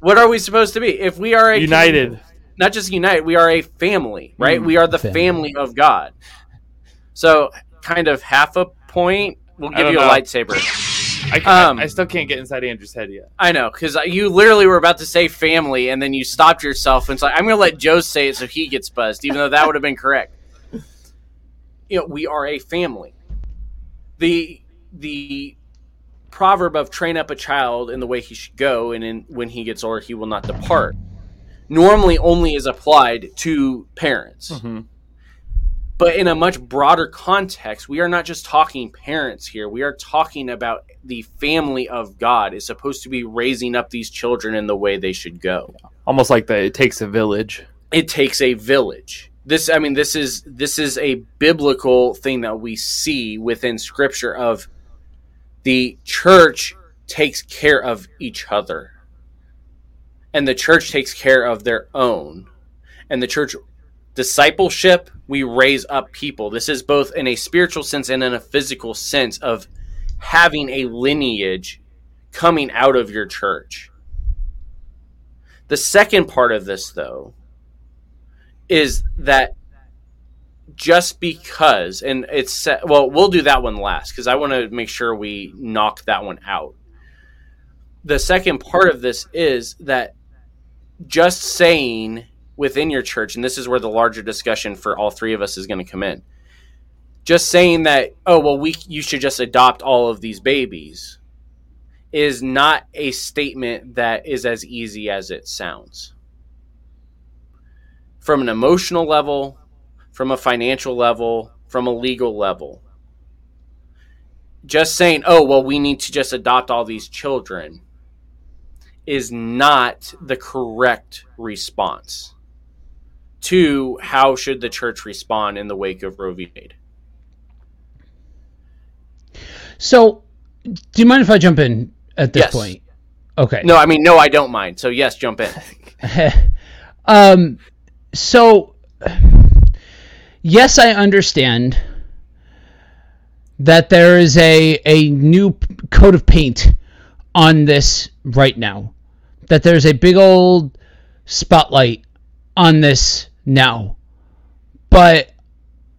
What are we supposed to be? If we are a... United. Not just unite, we are a family, right? Mm, we are the family. family of God. So, kind of half a point. We'll give you know. a lightsaber. I, can, um, I, I still can't get inside Andrew's head yet. I know, because you literally were about to say family, and then you stopped yourself, and it's like, I'm going to let Joe say it so he gets buzzed, even though that would have been correct. You know, we are a family. The the proverb of train up a child in the way he should go, and in, when he gets older, he will not depart, normally only is applied to parents. Mm-hmm. But in a much broader context, we are not just talking parents here. We are talking about the family of God is supposed to be raising up these children in the way they should go. Almost like the, it takes a village. It takes a village. This, I mean, this is this is a biblical thing that we see within Scripture of the church takes care of each other. And the church takes care of their own. And the church discipleship, we raise up people. This is both in a spiritual sense and in a physical sense of having a lineage coming out of your church. The second part of this, though, is that just because, and it's, well, we'll do that one last because I want to make sure we knock that one out. The second part of this is that just saying within your church, and this is where the larger discussion for all three of us is going to come in, just saying that, oh, well, we you should just adopt all of these babies is not a statement that is as easy as it sounds. From an emotional level, from a financial level, from a legal level. Just saying, oh, well, we need to just adopt all these children is not the correct response to how should the church respond in the wake of Roe v. Wade. So, do you mind if I jump in at this yes. point? Okay. No, I mean, no, I don't mind. So, yes, jump in. um, so, yes, I understand that there is a, a new coat of paint on this right now. That there's a big old spotlight on this now. But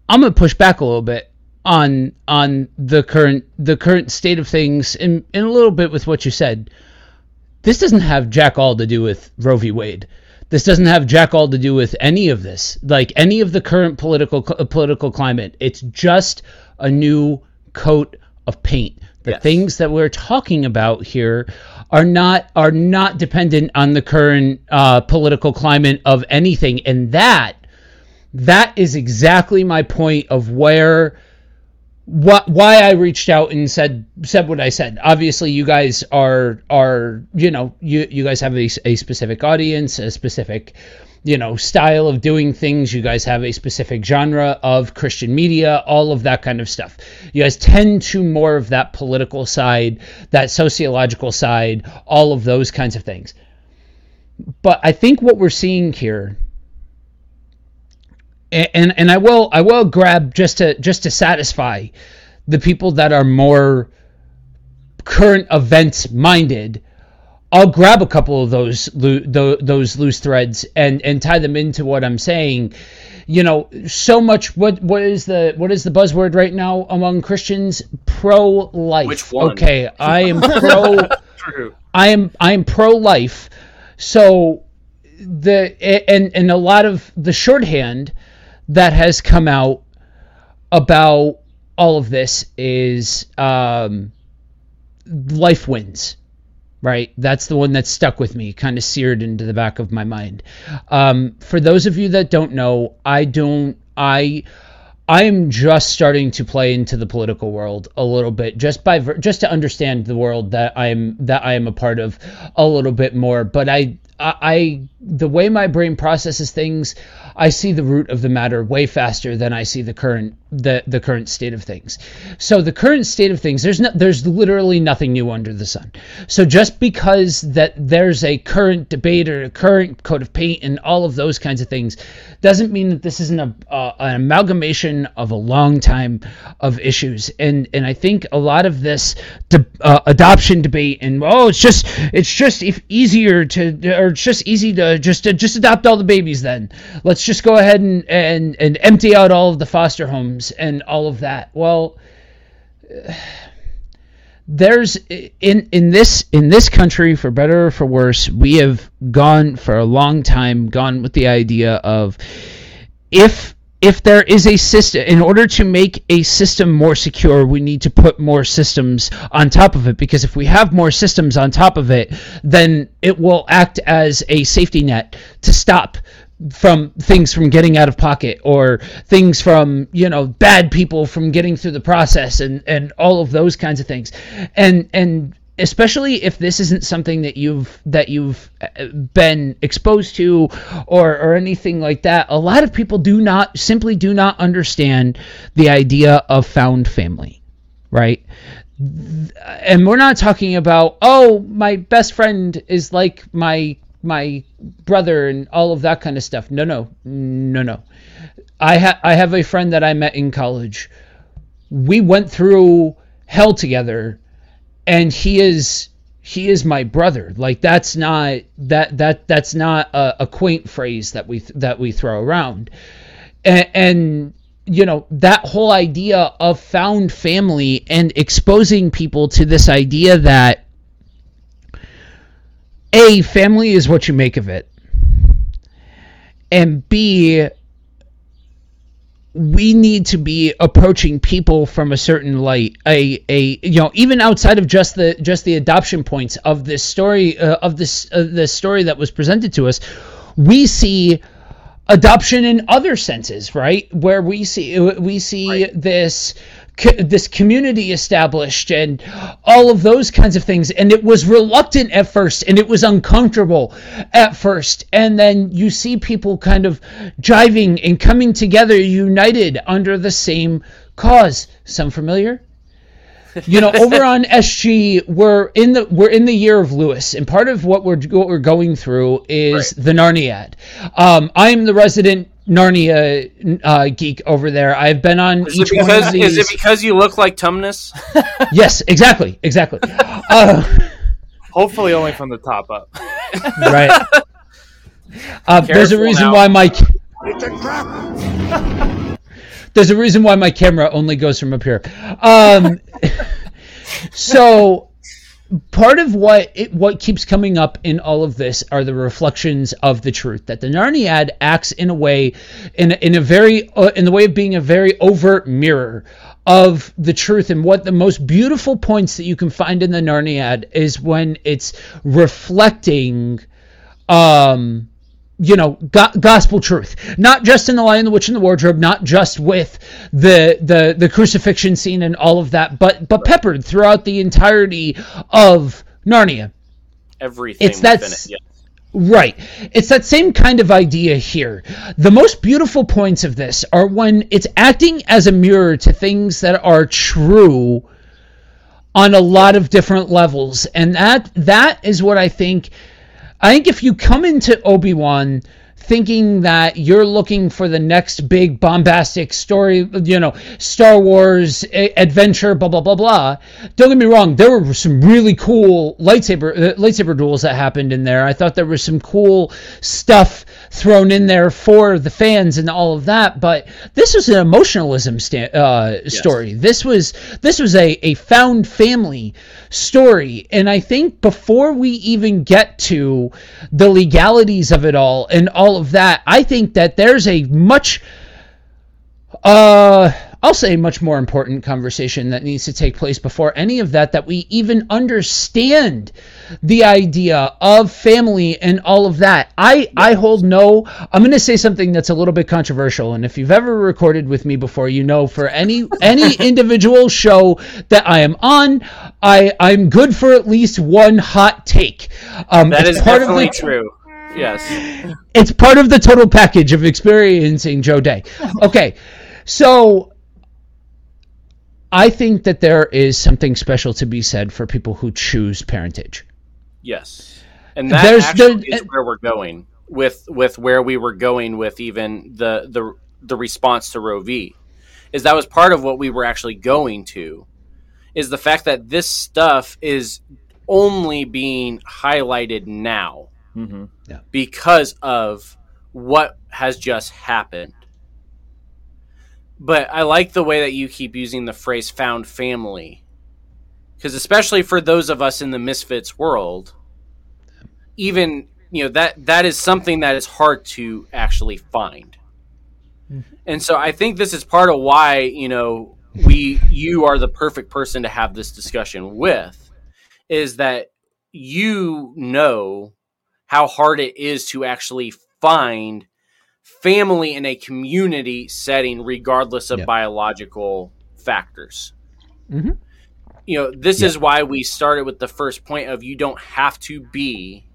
I'm going to push back a little bit on on the current the current state of things and, and a little bit with what you said. This doesn't have jack all to do with Roe v. Wade. This doesn't have jack all to do with any of this. Like any of the current political political climate. It's just a new coat of paint. The yes. things that we're talking about here are not are not dependent on the current uh, political climate of anything, and that that is exactly my point of where what why I reached out and said said what I said. Obviously, you guys are are you know you you guys have a, a specific audience, a specific. you know, style of doing things. You guys have a specific genre of Christian media, all of that kind of stuff. You guys tend to more of that political side, that sociological side, all of those kinds of things. But I think what we're seeing here, and and, and I will I will grab just to just to satisfy the people that are more current events minded, I'll grab a couple of those those loose threads and, and tie them into what I'm saying. You know, so much. What what is the what is the buzzword right now among Christians? Pro life. Which one? Okay, I am pro. True. I am I am pro life. So the and and a lot of the shorthand that has come out about all of this is um, life wins. Right, that's the one that stuck with me, kind of seared into the back of my mind. Um, for those of you that don't know, I don't, I, I'm just starting to play into the political world a little bit, just by just to understand the world that I'm that I am a part of a little bit more. But I, I, I the way my brain processes things, I see the root of the matter way faster than I see the current the the current state of things. So the current state of things, there's no, there's literally nothing new under the sun. So just because that there's a current debate or a current coat of paint and all of those kinds of things, doesn't mean that this isn't a uh, an amalgamation of a long time of issues. And and I think a lot of this de- uh, adoption debate and oh it's just it's just if easier to or it's just easy to just to just adopt all the babies, then let's just go ahead and and and empty out all of the foster homes and all of that. Well, there's in in this in this country, for better or for worse, we have gone for a long time gone with the idea of if If there is a system, in order to make a system more secure, we need to put more systems on top of it, because if we have more systems on top of it, then it will act as a safety net to stop from things from getting out of pocket, or things from, you know, bad people from getting through the process, and, and all of those kinds of things. And, and especially if this isn't something that you've that you've been exposed to or or anything like that, a lot of people do not simply do not understand the idea of found family, right? And we're not talking about, oh, my best friend is like my my brother and all of that kind of stuff. No, no, no, no. I ha- I have a friend that I met in college. We went through hell together. And he is he is my brother. Like, that's not that that that's not a, a quaint phrase that we that we throw around. And, and you know, that whole idea of found family and exposing people to this idea that A, family is what you make of it, and B, we need to be approaching people from a certain light, a a you know, even outside of just the just the adoption points of this story uh, of this uh, the story that was presented to us. We see adoption in other senses, right? Where we see we see right. this co- this community established and all of those kinds of things, and it was reluctant at first, and it was uncomfortable at first, and then you see people kind of jiving and coming together, united under the same cause. Sound familiar? You know, over on S G, we're in the we're in the year of Lewis, and part of what we're what we're going through is right. the Narnia. Um, I'm the resident Narnia uh, geek over there. I've been on is each because, one of these. Is it because you look like Tumnus? Yes, exactly, exactly. Uh, Hopefully, only from the top up. Right. Uh, there's a reason now. why my. It's a crap. There's a reason why my camera only goes from up here. Um, so part of what it, what keeps coming up in all of this are the reflections of the truth, that the Narniad acts in a way, in in a very uh, in the way of being a very overt mirror of the truth. And what the most beautiful points that you can find in the Narniad is when it's reflecting. Um, you know, go- gospel truth, not just in The Lion, the Witch, and the Wardrobe, not just with the, the, the crucifixion scene and all of that, but, but peppered throughout the entirety of Narnia. Everything it's within it, yeah. Right. It's that same kind of idea here. The most beautiful points of this are when it's acting as a mirror to things that are true on a lot of different levels. And that that is what I think... I think if you come into Obi-Wan thinking that you're looking for the next big bombastic story, you know, Star Wars a- adventure, blah, blah, blah, blah. Don't get me wrong. There were some really cool lightsaber uh, lightsaber duels that happened in there. I thought there was some cool stuff thrown in there for the fans and all of that. But this was an emotionalism sta- uh, yes. story. This was this was a, a found family story. And I think before we even get to the legalities of it all and all of that, I think that there's a much uh also a much more important conversation that needs to take place before any of that, that we even understand the idea of family and all of that. I, I hold no, I'm going to say something that's a little bit controversial. And if you've ever recorded with me before, you know, for any, any individual show that I am on, I, I'm good for at least one hot take. Um, that is part definitely of the, true. Yes. It's part of the total package of experiencing Joe Day. Okay. So I think that there is something special to be said for people who choose parentage. Yes. And that There's actually the, is where we're going with, with where we were going with even the, the, the response to Roe v. Is that was part of what we were actually going to, is the fact that this stuff is only being highlighted now. Mm-hmm. Yeah. Because of what has just happened. But I like the way that you keep using the phrase found family. Because especially for those of us in the Misfits world, even, you know, that, that is something that is hard to actually find. Mm-hmm. And so I think this is part of why, you know, we you are the perfect person to have this discussion with, is that you know how hard it is to actually find family in a community setting, regardless of yep. biological factors. Mm-hmm. You know, this yep. is why we started with the first point of, you don't have to be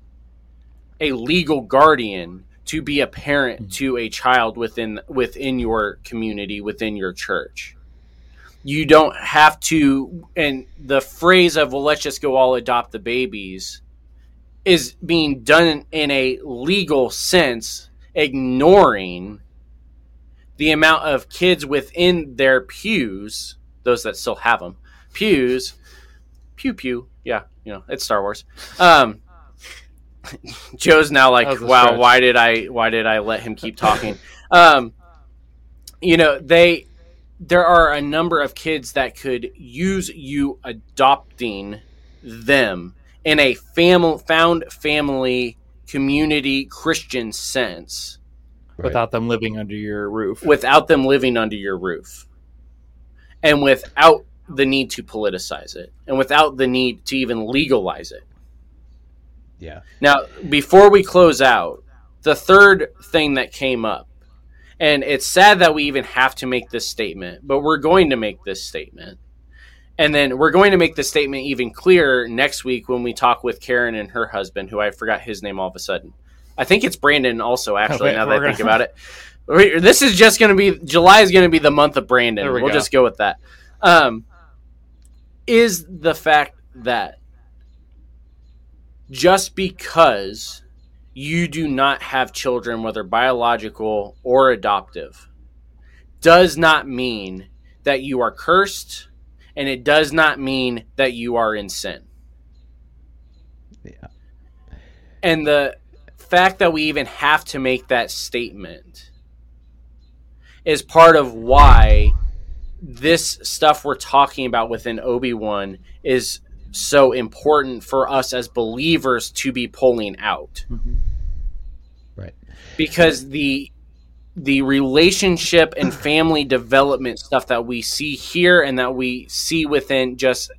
a legal guardian to be a parent mm-hmm. to a child within, within your community, within your church. You don't have to, and the phrase of, well, let's just go all adopt the babies, is being done in a legal sense, ignoring the amount of kids within their pews, those that still have them, pews, pew pew, yeah, you know, it's Star Wars. Um, Joe's now like, wow, stretch. why did I, why did I let him keep talking? um, you know, they, there are a number of kids that could use you adopting them in a family, found family, community, Christian sense. Right. Without them living under your roof. Without them living under your roof. And without the need to politicize it. And without the need to even legalize it. Yeah. Now, before we close out, the third thing that came up, and it's sad that we even have to make this statement, but we're going to make this statement. And then we're going to make the statement even clearer next week when we talk with Karen and her husband, who I forgot his name all of a sudden. I think it's Brandon also, actually, okay, now that I think gonna... about it. This is just going to be – July is going to be the month of Brandon. There we we'll go. just go with that. Um, is the fact that just because you do not have children, whether biological or adoptive, does not mean that you are cursed – and it does not mean that you are in sin. Yeah. And the fact that we even have to make that statement is part of why this stuff we're talking about within Obi-Wan is so important for us as believers to be pulling out. Mm-hmm. Right. Because the the relationship and family development stuff that we see here and that we see within just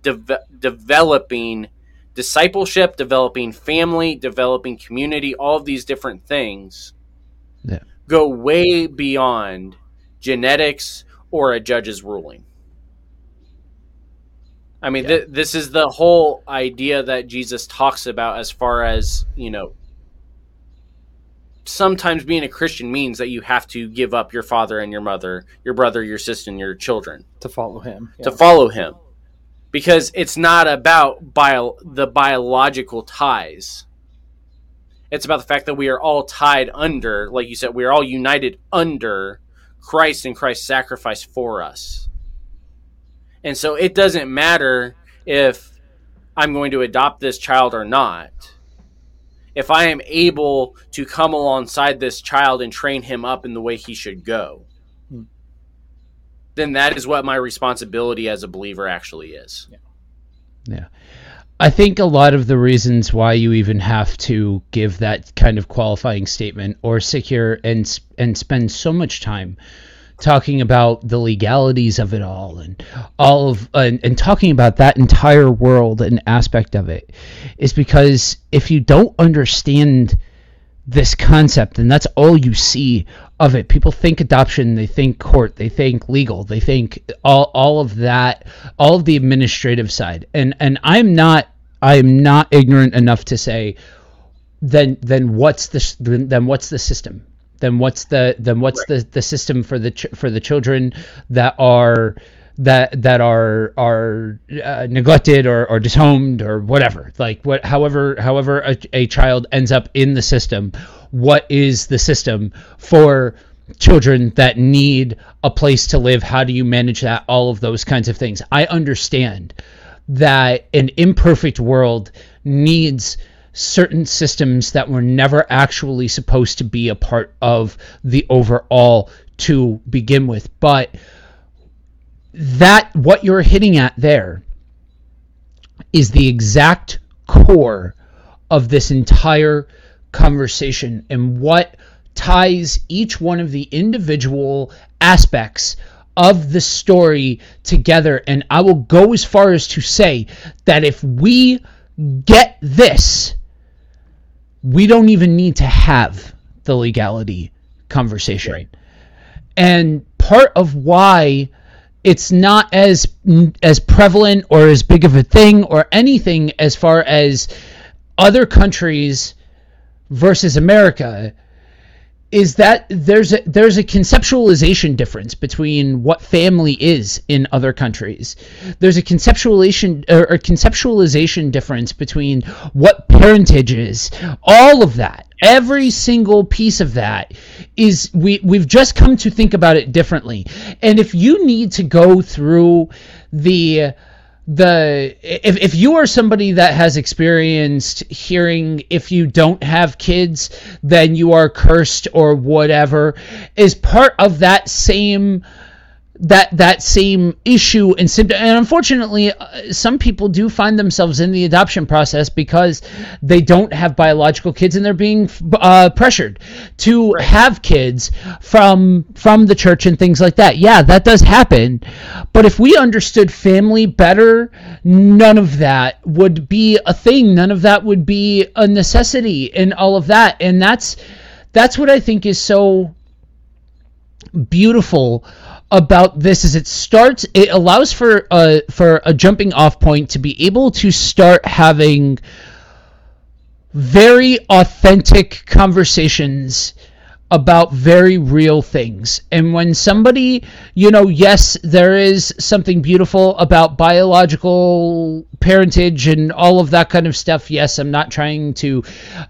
de- developing discipleship, developing family, developing community, all of these different things yeah. go way beyond genetics or a judge's ruling. I mean, yeah. th- this is the whole idea that Jesus talks about as far as, you know, sometimes being a Christian means that you have to give up your father and your mother, your brother, your sister, and your children to follow him, yeah. to follow him, because it's not about bio, the biological ties. It's about the fact that we are all tied under, like you said, we are all united under Christ and Christ's sacrifice for us. And so it doesn't matter if I'm going to adopt this child or not. If I am able to come alongside this child and train him up in the way he should go, hmm. then that is what my responsibility as a believer actually is. Yeah. yeah. I think a lot of the reasons why you even have to give that kind of qualifying statement or sit here and, and spend so much time talking about the legalities of it all, and all of and, and talking about that entire world and aspect of it, is because if you don't understand this concept, and that's all you see of it, people think adoption, they think court, they think legal, they think all all of that, all of the administrative side. And and I'm not I'm not ignorant enough to say, then then what's the then what's the system? Then what's the then what's right. the, the system for the ch- for the children that are that that are are uh, neglected or, or dishomed or whatever, like what however however a, a child ends up in the system? What is the system for children that need a place to live? How do you manage that? All of those kinds of things. I understand that an imperfect world needs certain systems that were never actually supposed to be a part of the overall to begin with. But that, what you're hitting at there, is the exact core of this entire conversation and what ties each one of the individual aspects of the story together. And I will go as far as to say that if we get this, we don't even need to have the legality conversation. Right. And part of why it's not as as prevalent or as big of a thing or anything as far as other countries versus America is that there's a, there's a conceptualization difference between what family is in other countries. There's a conceptualization or a conceptualization difference between what parentage is. All of that, every single piece of that, is we we've just come to think about it differently. And if you need to go through the the if if you are somebody that has experienced hearing, if you don't have kids then you are cursed or whatever, is part of that same that that same issue and symptom. And unfortunately uh, some people do find themselves in the adoption process because they don't have biological kids and they're being uh, pressured to right. have kids from from the church and things like that. Yeah, that does happen. But if we understood family better, none of that would be a thing. None of that would be a necessity and all of that. And that's that's what I think is so beautiful about this, is it starts it allows for a for a jumping off point to be able to start having very authentic conversations about very real things. And when somebody, you know, yes, there is something beautiful about biological parentage and all of that kind of stuff. Yes, I'm not trying to,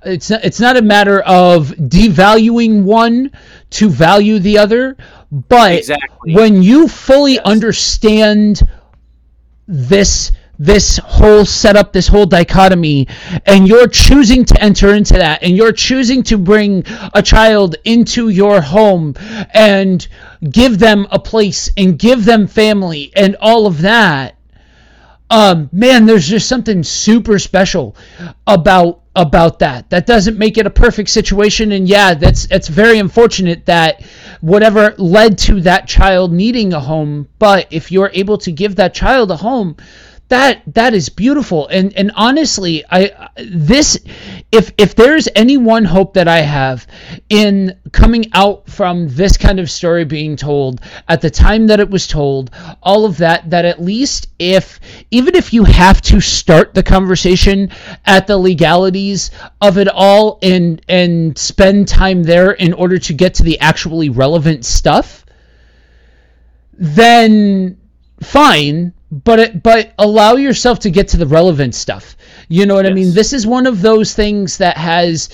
it's not, it's not a matter of devaluing one to value the other, but exactly. when you fully yes. understand this this whole setup, this whole dichotomy, and you're choosing to enter into that, and you're choosing to bring a child into your home and give them a place and give them family and all of that, um, man, there's just something super special about about that. That doesn't make it a perfect situation, and yeah, that's it's very unfortunate that whatever led to that child needing a home, but if you're able to give that child a home, That that is beautiful. And and honestly, I this if if there's any one hope that I have in coming out from this kind of story being told at the time that it was told, all of that, that at least if even if you have to start the conversation at the legalities of it all and and spend time there in order to get to the actually relevant stuff, then fine. But it, but allow yourself to get to the relevant stuff. You know what yes. I mean? This is one of those things that has,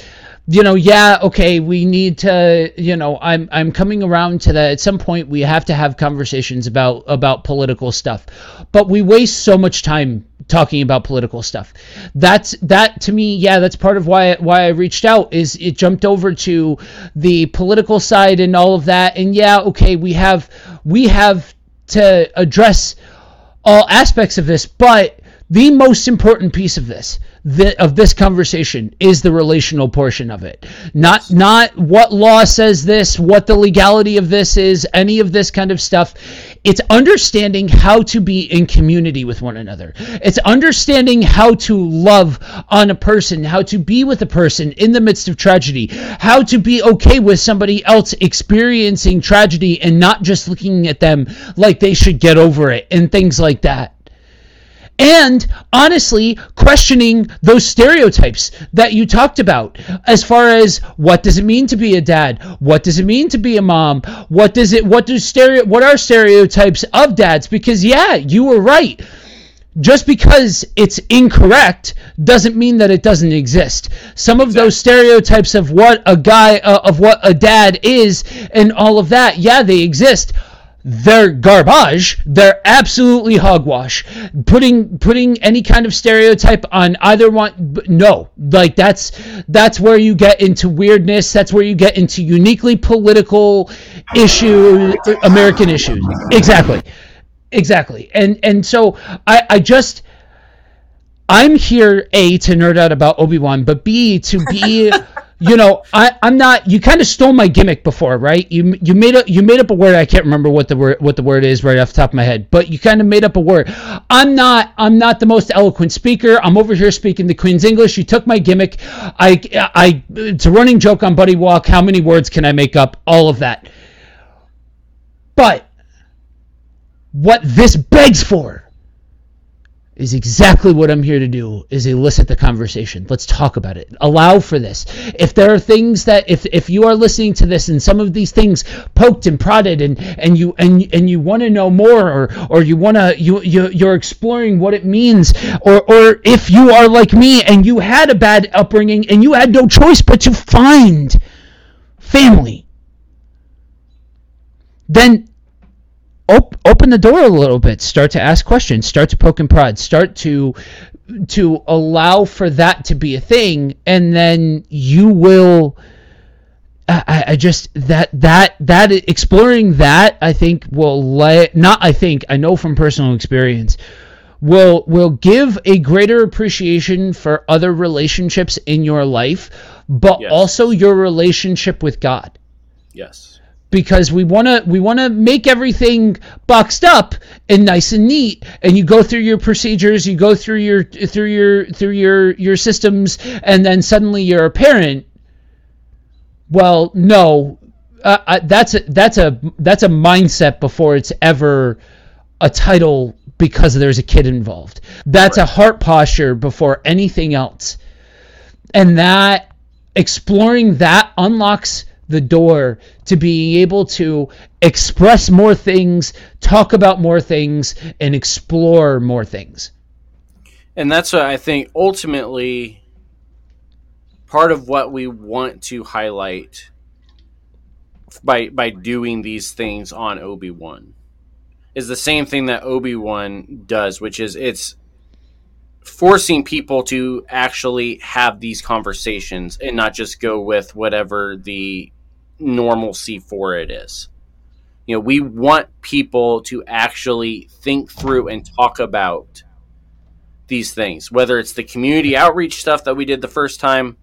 you know, yeah, okay, we need to, you know, I'm I'm coming around to that. At some point, we have to have conversations about about political stuff. But we waste so much time talking about political stuff. That's that to me, yeah, that's part of why why I reached out, is it jumped over to the political side and all of that. And yeah, okay, we have we have to address all aspects of this, but The most important piece of this, the, of this conversation, is the relational portion of it. Not not what law says this, what the legality of this is, any of this kind of stuff. It's understanding how to be in community with one another. It's understanding how to love on a person, how to be with a person in the midst of tragedy, how to be okay with somebody else experiencing tragedy and not just looking at them like they should get over it and things like that. And honestly, questioning those stereotypes that you talked about as far as what does it mean to be a dad? What does it mean to be a mom? What does it, what do stereo, what are stereotypes of dads? Because yeah, you were right. Just because it's incorrect doesn't mean that it doesn't exist. Some of those stereotypes of what a guy, uh, of what a dad is and all of that, yeah, they exist. They're garbage. They're absolutely hogwash. Putting putting any kind of stereotype on either one, no. Like that's that's where you get into weirdness. That's where you get into uniquely political issue, American issues. Exactly, exactly. And and so I I just I'm here a to nerd out about Obi-Wan, but b to be. You know, I, I'm not. You kind of stole my gimmick before, right? You you made up you made up a word. I can't remember what the word what the word is right off the top of my head. But you kind of made up a word. I'm not I'm not the most eloquent speaker. I'm over here speaking the Queen's English. You took my gimmick. I I it's a running joke on Buddy Walk. How many words can I make up? All of that. But what this begs for is exactly what I'm here to do, is elicit the conversation. Let's talk about it. Allow for this. If there are things that, if if you are listening to this and some of these things poked and prodded and and you and and you want to know more, or or you want to you, you you're exploring what it means, or or if you are like me and you had a bad upbringing and you had no choice but to find family, then open the door a little bit. Start to ask questions. Start to poke and prod. Start to to allow for that to be a thing, and then you will. I, I just that that that exploring that I think will lay, not I think I know from personal experience will will give a greater appreciation for other relationships in your life, but yes, also your relationship with God. Yes. Because we want to we want to make everything boxed up and nice and neat, and you go through your procedures, you go through your through your through your your systems, and then suddenly you're a parent. Well, no, uh, I, that's a, that's a that's a mindset before it's ever a title, because there's a kid involved. That's a heart posture before anything else, and that exploring that unlocks the door to being able to express more things, talk about more things, and explore more things. And that's what I think ultimately part of what we want to highlight by by doing these things on Obi-Wan is the same thing that Obi-Wan does, which is it's forcing people to actually have these conversations and not just go with whatever the normalcy for it is. You know, we want people to actually think through and talk about these things, whether it's the community outreach stuff that we did the first time,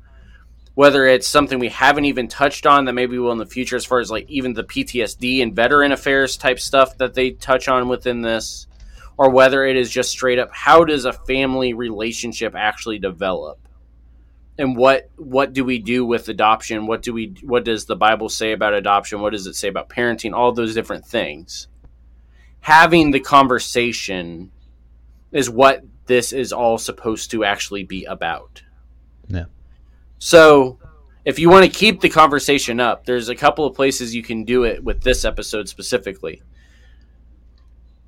whether it's something we haven't even touched on that maybe we will in the future, as far as like even the P T S D and veteran affairs type stuff that they touch on within this, or whether it is just straight up, how does a family relationship actually develop? And what what do we do with adoption? What do we what does the Bible say about adoption? What does it say about parenting? All those different things. Having the conversation is what this is all supposed to actually be about. Yeah. So if you want to keep the conversation up, there's a couple of places you can do it with this episode specifically.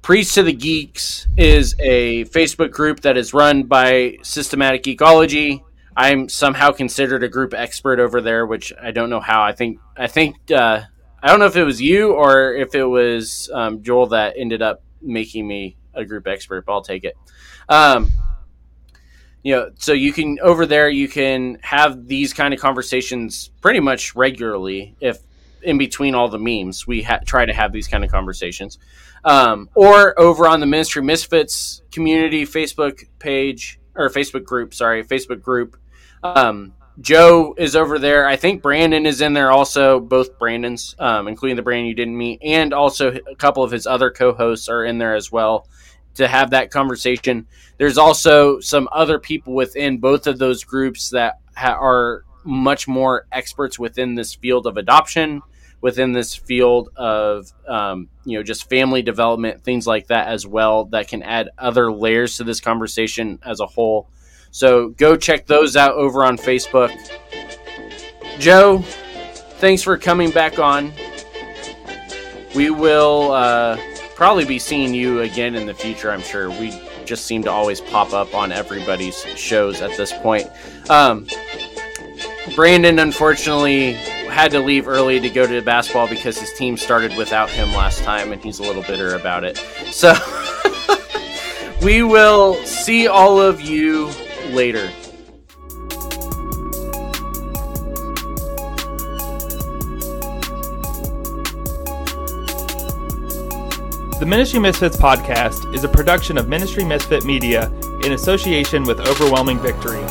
Priest to the Geeks is a Facebook group that is run by Systematic Geekology. I'm somehow considered a group expert over there, which I don't know how. I think I think uh, I don't know if it was you or if it was um, Joel that ended up making me a group expert, but I'll take it. Um, you know, so you can over there you can have these kind of conversations pretty much regularly if in between all the memes, we ha- try to have these kind of conversations. Um, or over on the Ministry Misfits community Facebook page, or Facebook group, sorry, Facebook group. Um, Joe is over there. I think Brandon is in there also, both Brandons, um, including the Brandon you didn't meet, and also a couple of his other co-hosts are in there as well to have that conversation. There's also some other people within both of those groups that ha- are much more experts within this field of adoption, within this field of, um, you know, just family development, things like that as well, that can add other layers to this conversation as a whole. So go check those out over on Facebook. Joe, thanks for coming back on. We will uh, probably be seeing you again in the future, I'm sure. We just seem to always pop up on everybody's shows at this point. Um, Brandon, unfortunately, had to leave early to go to basketball because his team started without him last time, and he's a little bitter about it. So we will see all of you later. The Ministry Misfits podcast is a production of Ministry Misfit Media in association with Overwhelming Victory.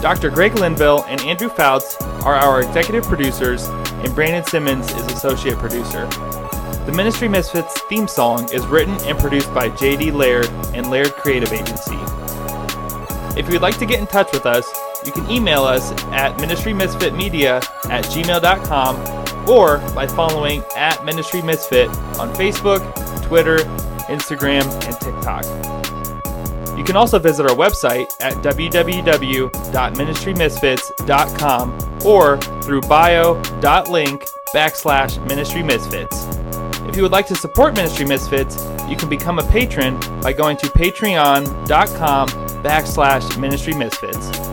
Doctor Greg Linville and Andrew Fouts are our executive producers, and Brandon Simmons is associate producer. The Ministry Misfits theme song is written and produced by J D Laird and Laird Creative Agency. If you'd like to get in touch with us, you can email us at ministry misfit media at gmail dot com or by following at Ministry Misfit on Facebook, Twitter, Instagram, and TikTok. You can also visit our website at w w w dot ministry misfits dot com or through bio.link backslash Ministry Misfits. If you would like to support Ministry Misfits, you can become a patron by going to patreon dot com backslash Ministry Misfits.